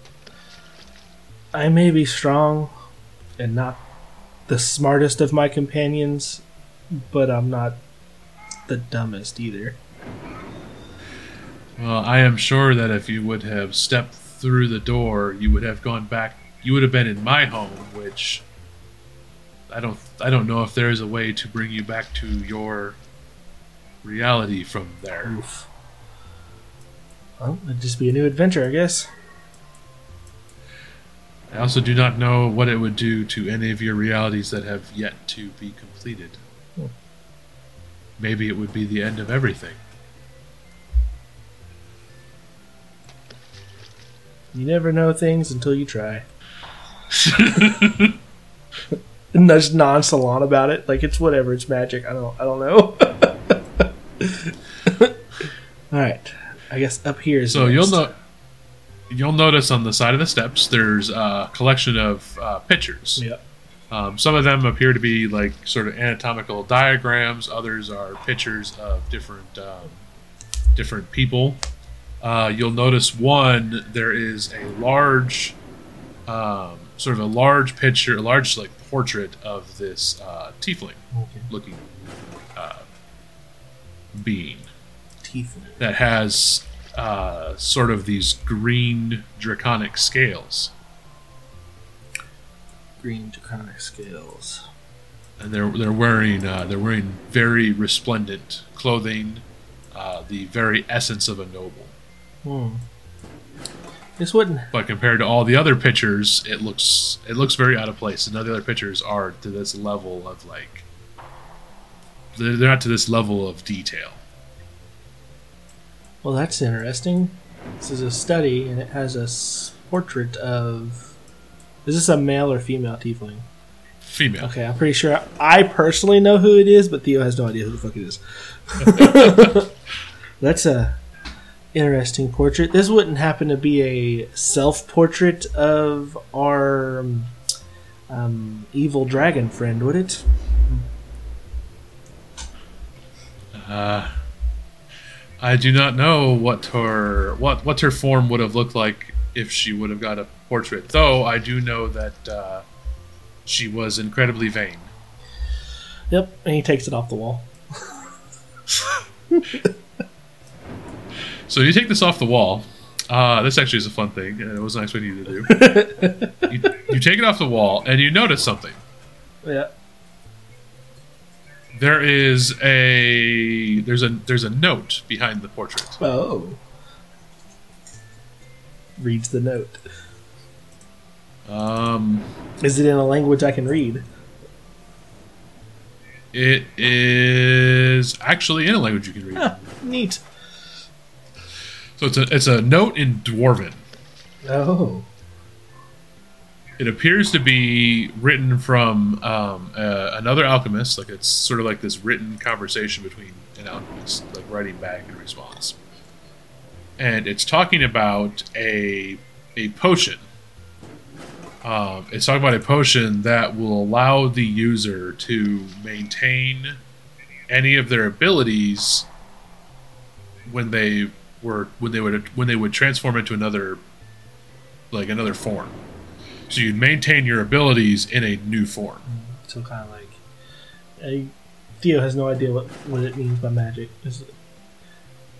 I may be strong and not the smartest of my companions, but I'm not the dumbest either. Well, I am sure that if you would have stepped through the door, you would have gone back. You would have been in my home, which I don't. I don't know if there is a way to bring you back to your reality from there. Oof. Well, it'd just be a new adventure, I guess. I also do not know what it would do to any of your realities that have yet to be completed. Hmm. Maybe it would be the end of everything. You never know things until you try. And there's nonchalant about it. Like, it's whatever. It's magic. I don't I don't know. Alright. I guess up here is... So next. You'll no- you'll notice on the side of the steps there's a collection of uh, pictures. Yep. Um, some of them appear to be like sort of anatomical diagrams. Others are pictures of different um, different people. Uh, you'll notice one. There is a large, um, sort of a large picture, a large like portrait of this uh, tiefling okay. looking uh, being tiefling. That has uh, sort of these green draconic scales. Green draconic scales, and they're they're wearing uh, they're wearing very resplendent clothing, uh, the very essence of a noble. Hmm. This wouldn't. But compared to all the other pictures, it looks it looks very out of place. And all the other pictures are to this level of like they're not to this level of detail. Well, that's interesting. This is a study, and it has a portrait of. Is this a male or female tiefling? Female. Okay, I'm pretty sure I, I personally know who it is, but Theo has no idea who the fuck it is. That's a interesting portrait. This wouldn't happen to be a self-portrait of our um, evil dragon friend, would it? Uh, I do not know what her what what her form would have looked like if she would have got a portrait, though I do know that uh, she was incredibly vain. Yep, and he takes it off the wall. So you take this off the wall. Uh, this actually is a fun thing, and it wasn't expecting you to do. you, you take it off the wall, and you notice something. Yeah. There is a there's a there's a note behind the portrait. Oh. Reads the note. Um, is it in a language I can read? It is actually in a language you can read. Huh, neat. So it's a it's a note in Dwarven. Oh. It appears to be written from um, uh, another alchemist. Like it's sort of like this written conversation between an alchemist, like writing back in response. And it's talking about a a potion. Um, it's talking about a potion that will allow the user to maintain any of their abilities when they were when they would when they would transform into another like another form. So you'd maintain your abilities in a new form. So kind of like I, Theo has no idea what, what it means by magic. Is it,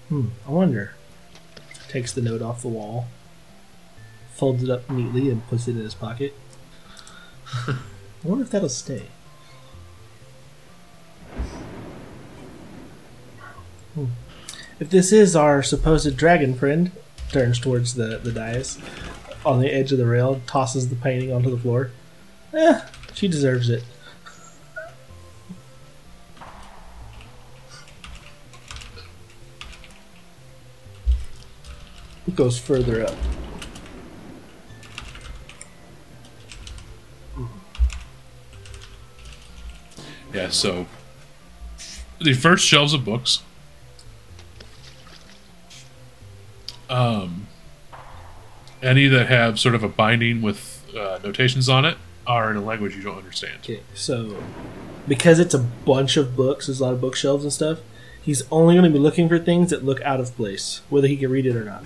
hmm, I wonder. Takes the note off the wall. Folds it up neatly and puts it in his pocket. I wonder if that'll stay. Hmm. If this is our supposed dragon friend, turns towards the, the dais on the edge of the rail, tosses the painting onto the floor. Eh, she deserves it. It goes further up. Yeah, so the first shelves of books. Um, any that have sort of a binding with uh, notations on it are in a language you don't understand. Okay, so because it's a bunch of books, there's a lot of bookshelves and stuff, he's only going to be looking for things that look out of place, whether he can read it or not.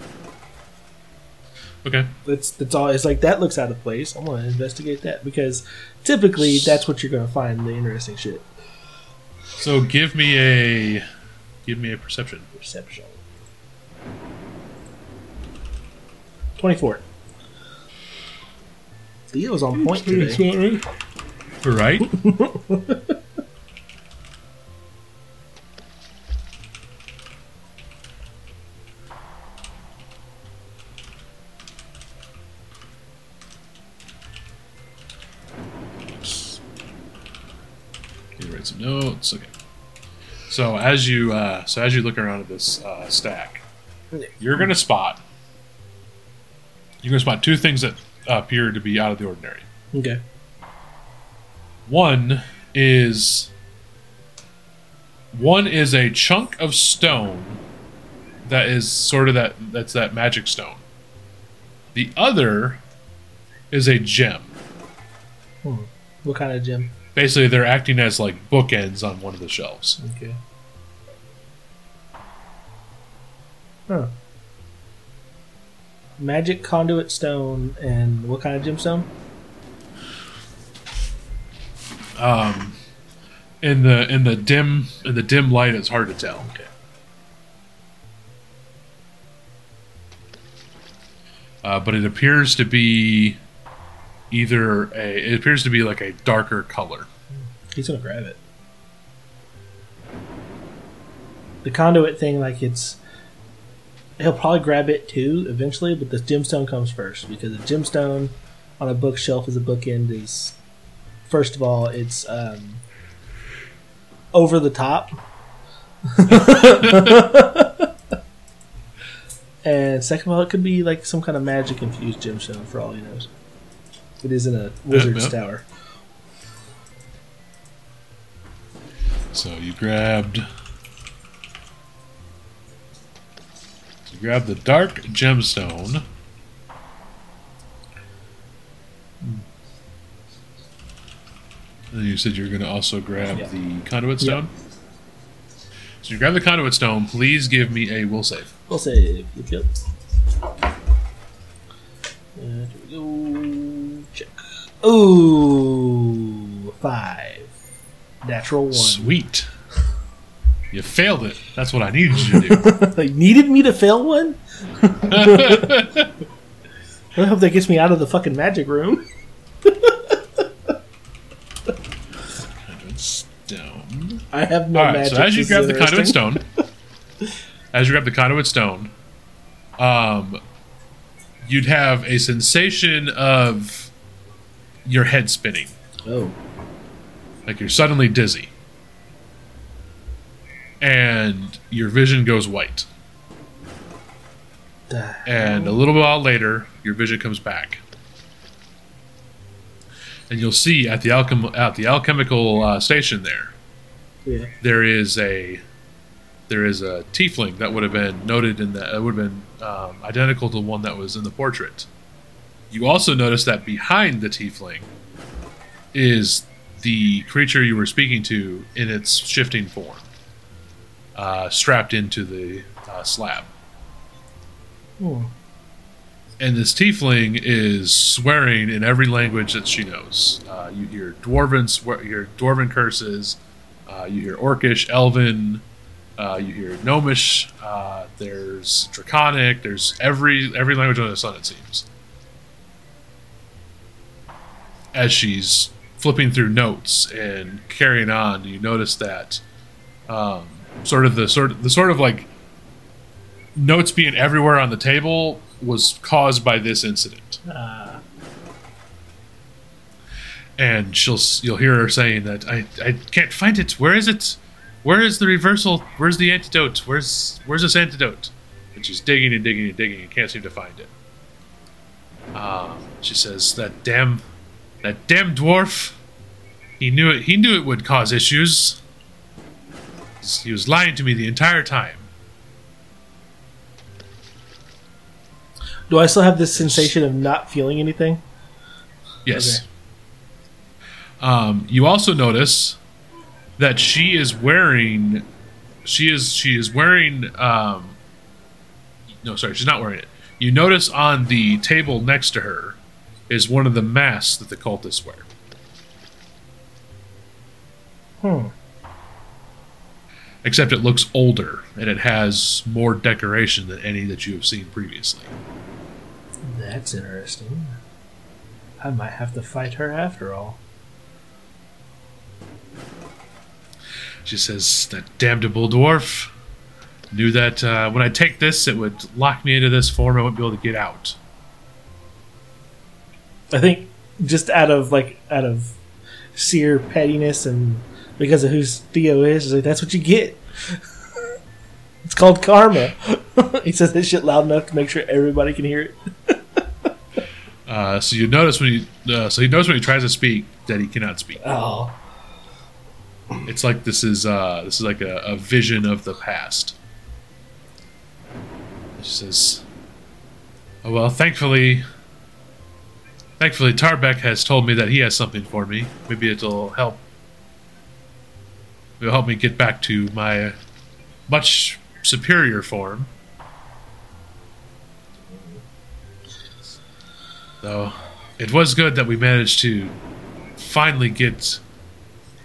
Okay. That's, that's all. It's like, that looks out of place. I want to investigate that, because typically that's what you're going to find, the interesting shit. So give me a, give me a perception. Perception. twenty-four. Theo's on point today. Right? Can you write some notes? Okay. So as you uh, so as you look around at this uh, stack, you're gonna spot. You're going to spot two things that appear to be out of the ordinary. Okay. One is one is a chunk of stone that is sort of that that's that magic stone. The other is a gem. Hmm. What kind of gem? Basically, they're acting as like bookends on one of the shelves. Okay. Huh. Magic conduit stone, and what kind of gemstone? Um, in the in the dim in the dim light, it's hard to tell. Okay. Uh, but it appears to be either a it appears to be like a darker color. He's gonna grab it. The conduit thing, like it's. He'll probably grab it too eventually, but the gemstone comes first, because a gemstone on a bookshelf as a bookend is, first of all, it's um, over the top, and second of all, it could be like some kind of magic infused gemstone for all he knows. It is in a wizard's yep, yep. tower. So you grabbed. Grab the dark gemstone. And you said you're going to also grab yeah. the conduit stone. Yep. So you grab the conduit stone. Please give me a will save. Will save. Yep. yep. And here we go. Check. Ooh, five. Natural one. Sweet. You failed it. That's what I needed you to do. You needed me to fail one? I hope that gets me out of the fucking magic room. Conduit stone. I have no All right, magic. So as you grab the conduit stone, as you grab the conduit stone, um, you'd have a sensation of your head spinning. Oh. Like you're suddenly dizzy. And your vision goes white. And a little while later, your vision comes back. And you'll see at the, alchem- at the alchemical uh, station there, yeah. there is a there is a tiefling that would have been noted in that, that would have been um, identical to the one that was in the portrait. You also notice that behind the tiefling is the creature you were speaking to in its shifting form. Uh, strapped into the uh, slab. Hmm. And this tiefling is swearing in every language that she knows. Uh, you hear Dwarven swear, you hear Dwarven curses, uh, you hear Orcish, Elven, uh, you hear Gnomish, uh, there's Draconic, there's every every language under the sun, it seems. As she's flipping through notes and carrying on, you notice that um, Sort of the sort of, the sort of like notes being everywhere on the table was caused by this incident. Uh. And she'll you'll hear her saying that I I can't find it. Where is it? Where is the reversal? Where's the antidote? Where's where's this antidote? and she's digging and digging and digging and can't seem to find it. Uh, she says, that damn, that damn dwarf, he knew it, he knew it would cause issues. He was lying to me the entire time. Do I still have this sensation of not feeling anything? Yes. Okay. Um, you also notice that she is wearing, she is she is wearing. Um, no, sorry, she's not wearing it. You notice on the table next to her is one of the masks that the cultists wear. Hmm. Except it looks older and it has more decoration than any that you have seen previously. That's interesting. I might have to fight her after all. She says, that damnable dwarf knew that uh, when I take this, it would lock me into this form. I wouldn't be able to get out. I think just out of like out of sheer pettiness and because of who Theo is, like, that's what you get. It's called karma. He says this shit loud enough to make sure everybody can hear it. uh, so you notice when he uh, so he knows when he tries to speak that he cannot speak. Oh. It's like this is uh, this is like a, a vision of the past. She says, "Oh well, thankfully, thankfully Tarbeck has told me that he has something for me. Maybe it'll help. It'll help me get back to my much superior form. Though it was good that we managed to finally get."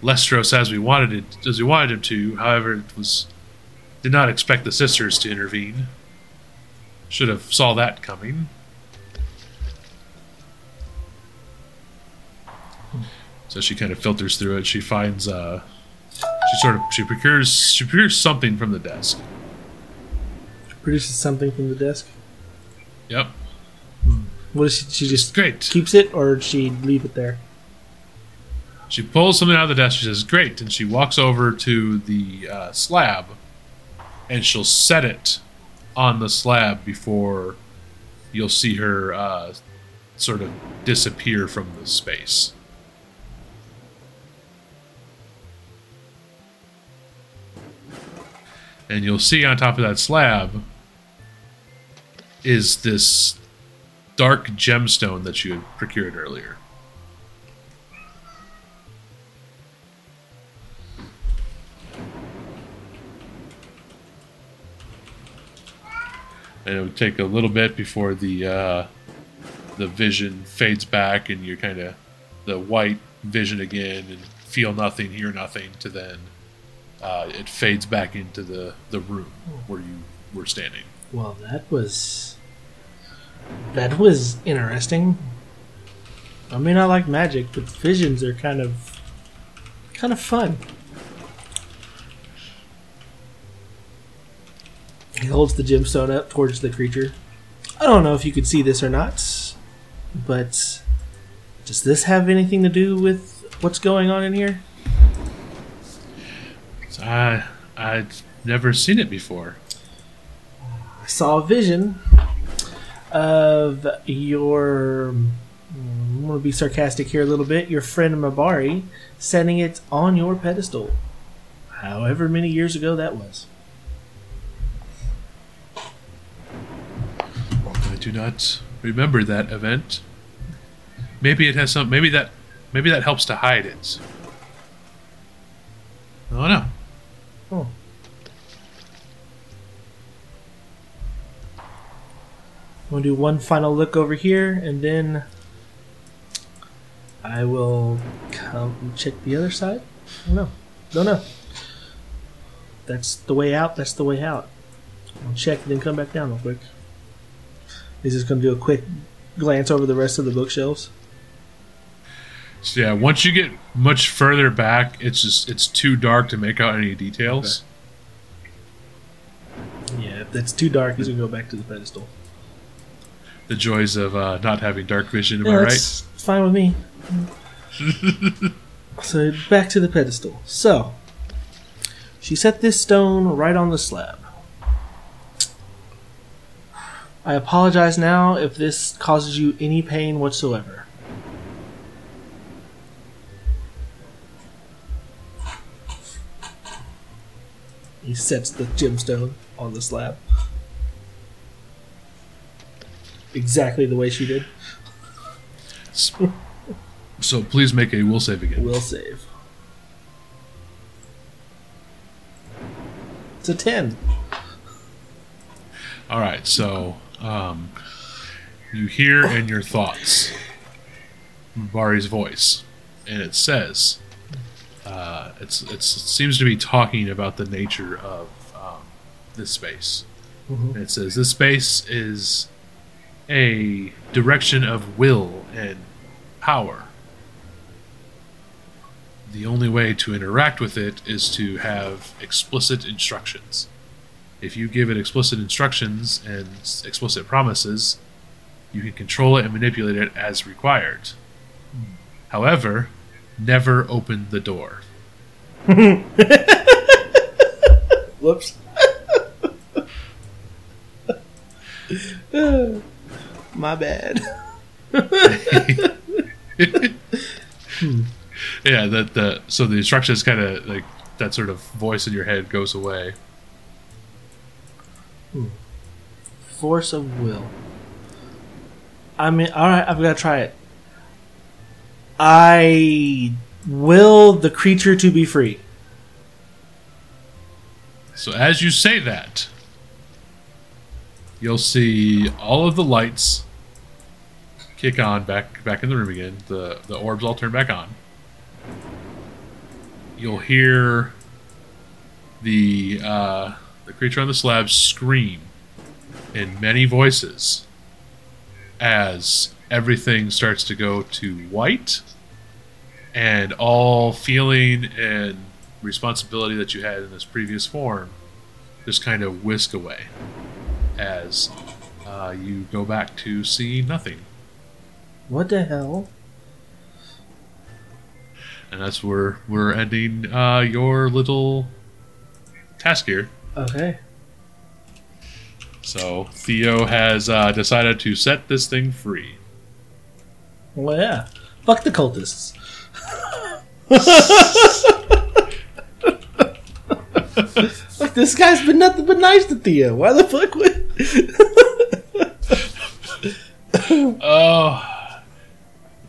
Lestros as we wanted it, as we wanted him to. However, it was did not expect the sisters to intervene. Should have saw that coming. So she kind of filters through it. She finds, uh, she sort of she procures she procures something from the desk. She produces something from the desk. Yep. What does she? She just Great. keeps it, or did she leave it there? She pulls something out of the desk. She says, "Great," and she walks over to the uh, slab, and she'll set it on the slab before you'll see her uh, sort of disappear from the space. And you'll see on top of that slab is this dark gemstone that you had procured earlier. And it would take a little bit before the uh, the vision fades back, and you're kind of the white vision again, and feel nothing, hear nothing. To then uh, it fades back into the the room where you were standing. Well, that was that was interesting. I mean, I like magic, but visions are kind of kind of fun. He holds the gemstone up towards the creature. I don't know if you could see this or not, but does this have anything to do with what's going on in here? I, I've never seen it before. I saw a vision of your, I'm going to be sarcastic here a little bit, your friend Mabari setting it on your pedestal, however many years ago that was. Do not remember that event. Maybe it has some. Maybe that. Maybe that helps to hide it. Oh no. Oh. I'm gonna do one final look over here, and then I will come and check the other side. No, no, no. That's the way out. That's the way out. I'll check, and then come back down real quick. He's just going to do a quick glance over the rest of the bookshelves. So yeah, once you get much further back, it's just it's too dark to make out any details. Okay. Yeah, if that's too dark, he's going to go back to the pedestal. The joys of uh, not having dark vision, am yeah, I that's right? It's fine with me. So back to the pedestal. So, she set this stone right on the slab. I apologize now if this causes you any pain whatsoever. He sets the gemstone on the slab. Exactly the way she did. So please make a will save again. Will save. It's a ten. All right, so um, you hear in your thoughts Mabari's voice, and it says, uh, it's, it's, it seems to be talking about the nature of um, this space. Mm-hmm. And it says, this space is a direction of will and power. The only way to interact with it is to have explicit instructions. If you give it explicit instructions and explicit promises, you can control it and manipulate it as required. However, never open the door. Whoops. My bad. hmm. Yeah, that the so the instructions kind of like that sort of voice in your head goes away. Hmm. Force of will. I mean, alright, I've got to try it. I will the creature to be free. So as you say that, you'll see all of the lights kick on back back in the room again. The, the orbs all turn back on. You'll hear the... Uh, the creature on the slab scream in many voices as everything starts to go to white and all feeling and responsibility that you had in this previous form just kind of whisk away as uh, you go back to seeing nothing. What the hell? And that's where we're ending uh, your little task here. Okay. So Theo has uh, decided to set this thing free. Well, yeah. Fuck the cultists. Like, this guy's been nothing but nice to Theo. Why the fuck would? oh,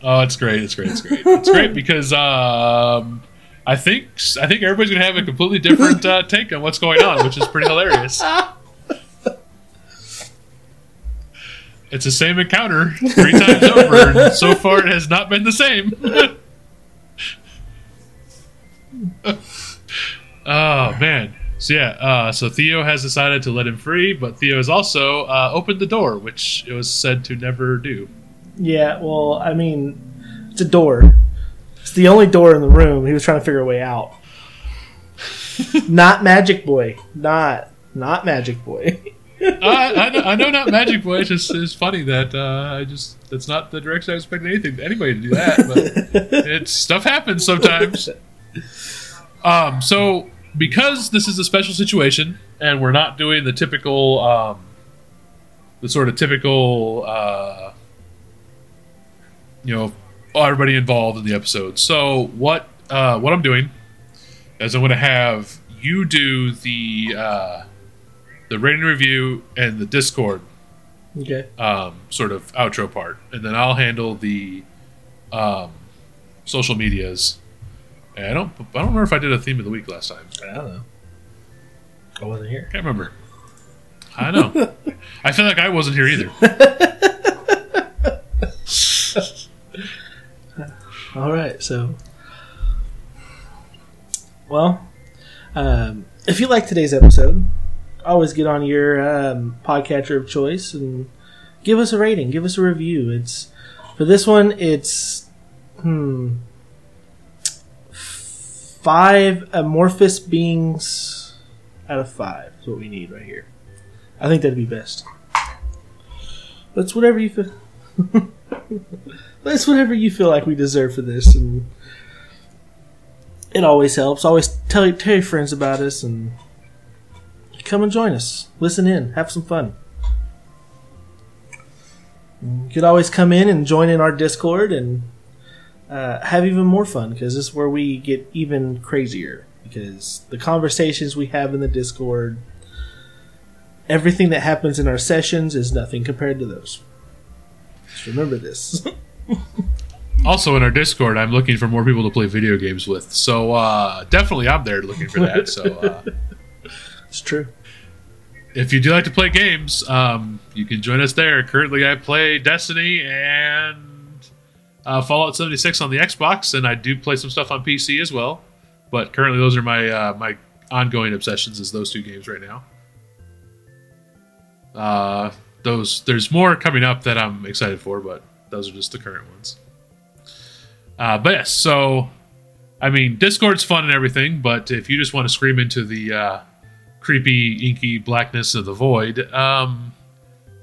oh, it's great! It's great! It's great! It's great because. Um, I think I think everybody's going to have a completely different uh, take on what's going on, which is pretty hilarious. It's the same encounter three times over, and so far it has not been the same. Oh, man. So, yeah, uh, so Theo has decided to let him free, but Theo has also uh, opened the door, which it was said to never do. Yeah, well, I mean, it's a door. It's the only door in the room. He was trying to figure a way out. Not Magic Boy. Not not Magic Boy. I, I, know, I know not Magic Boy. It's just it's funny that uh, I just that's not the direction I expected anything anybody to do that. But it's stuff happens sometimes. Um. So because this is a special situation and we're not doing the typical, um, the sort of typical, uh, you know. Everybody involved in the episode. So what uh, what I'm doing is I'm going to have you do the uh, the rating review and the Discord, okay, um, sort of outro part, and then I'll handle the um, social medias. And I don't I don't remember if I did a theme of the week last time. I don't know. I wasn't here. Can't remember. I know. I feel like I wasn't here either. All right, so, well, um, if you like today's episode, always get on your um, podcatcher of choice and give us a rating, give us a review. It's for this one, it's hmm, five amorphous beings out of five is what we need right here. I think that'd be best. That's whatever you feel. That's whatever you feel like we deserve for this, and it always helps. Always tell, tell your friends about us, and come and join us. Listen in. Have some fun. You could always come in and join in our Discord and uh, have even more fun, because this is where we get even crazier. Because the conversations we have in the Discord, everything that happens in our sessions is nothing compared to those. Just remember this. Also in our Discord, I'm looking for more people to play video games with. So uh, definitely I'm there looking for that. So uh, it's true. If you do like to play games, um, you can join us there. Currently I play Destiny and uh, Fallout seventy-six on the Xbox, and I do play some stuff on P C as well. But currently those are my uh, my ongoing obsessions, is those two games right now. Uh, those there's more coming up that I'm excited for, but those are just the current ones. Uh, but yes, so, I mean, Discord's fun and everything, but if you just want to scream into the uh, creepy, inky blackness of the void, um,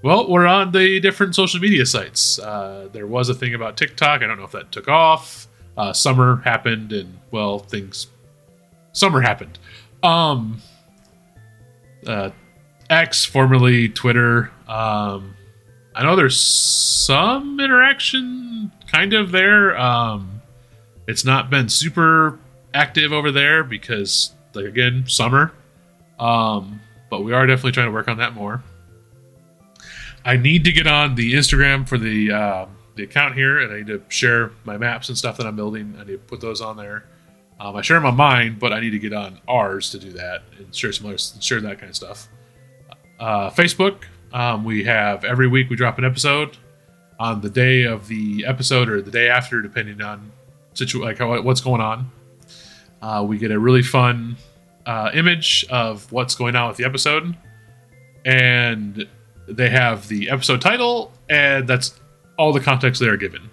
well, we're on the different social media sites. Uh, there was a thing about TikTok. I don't know if that took off. Uh, summer happened, and, well, things... Summer happened. Um, uh, X, formerly Twitter. Um, I know there's some interaction... kind of there. Um, it's not been super active over there because, like, again, summer. Um, but we are definitely trying to work on that more. I need to get on the Instagram for the uh, the account here, and I need to share my maps and stuff that I'm building. I need to put those on there. Um, I share them on mine, but I need to get on ours to do that and share some others, share that kind of stuff. Uh, Facebook. Um, we have every week we drop an episode. On the day of the episode or the day after, depending on situ- like how, what's going on. Uh, we get a really fun uh, image of what's going on with the episode. And they have the episode title, and that's all the context they are given.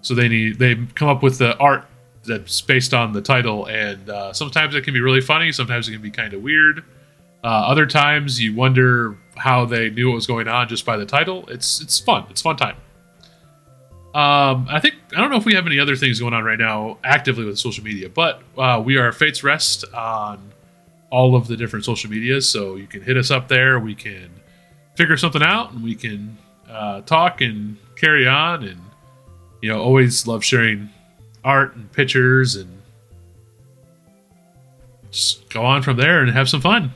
So they need they come up with the art that's based on the title, and uh, sometimes it can be really funny, sometimes it can be kind of weird. Uh, other times you wonder how they knew what was going on just by the title. It's it's fun. It's fun time. Um, I think, I don't know if we have any other things going on right now actively with social media, but uh, we are Fates Rest on all of the different social medias. So you can hit us up there. We can figure something out, and we can uh, talk and carry on. And, you know, always love sharing art and pictures, and just go on from there and have some fun.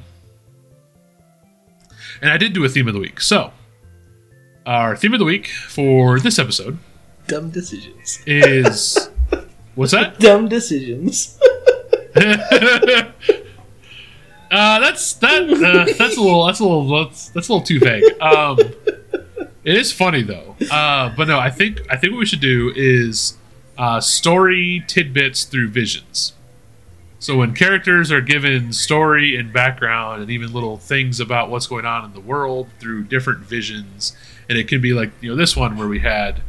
And I did do a theme of the week. So, our theme of the week for this episode... Dumb decisions. Is... What's that? Dumb decisions. uh, that's that. Uh, that's a little. That's a little. That's, that's a little too vague. Um, it is funny though. Uh, but no, I think I think what we should do is uh, story tidbits through visions. So when characters are given story and background and even little things about what's going on in the world through different visions, and it can be like, you know, this one where we had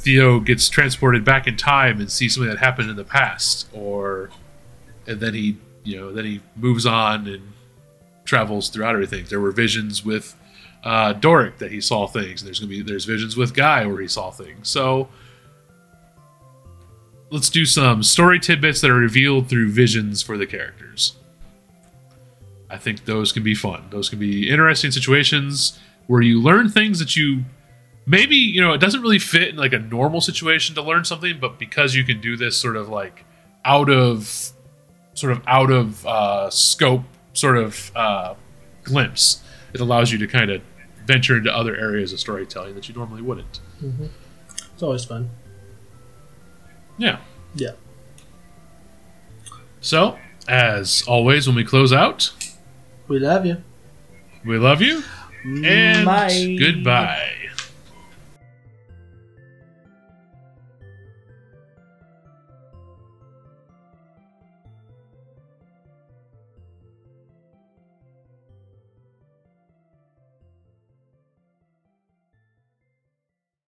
Theo gets transported back in time and sees something that happened in the past, or and then he, you know, then he moves on and travels throughout everything. There were visions with uh, Doric that he saw things. There's gonna be there's visions with Guy where he saw things. So. Let's do some story tidbits that are revealed through visions for the characters. I think those can be fun. Those can be interesting situations where you learn things that you maybe, you know, it doesn't really fit in like a normal situation to learn something, but because you can do this sort of like out of sort of out of uh, scope sort of uh, glimpse, it allows you to kind of venture into other areas of storytelling that you normally wouldn't. Mm-hmm. It's always fun. Yeah. Yeah. So, as always, when we close out... We love you. We love you. And bye. Goodbye.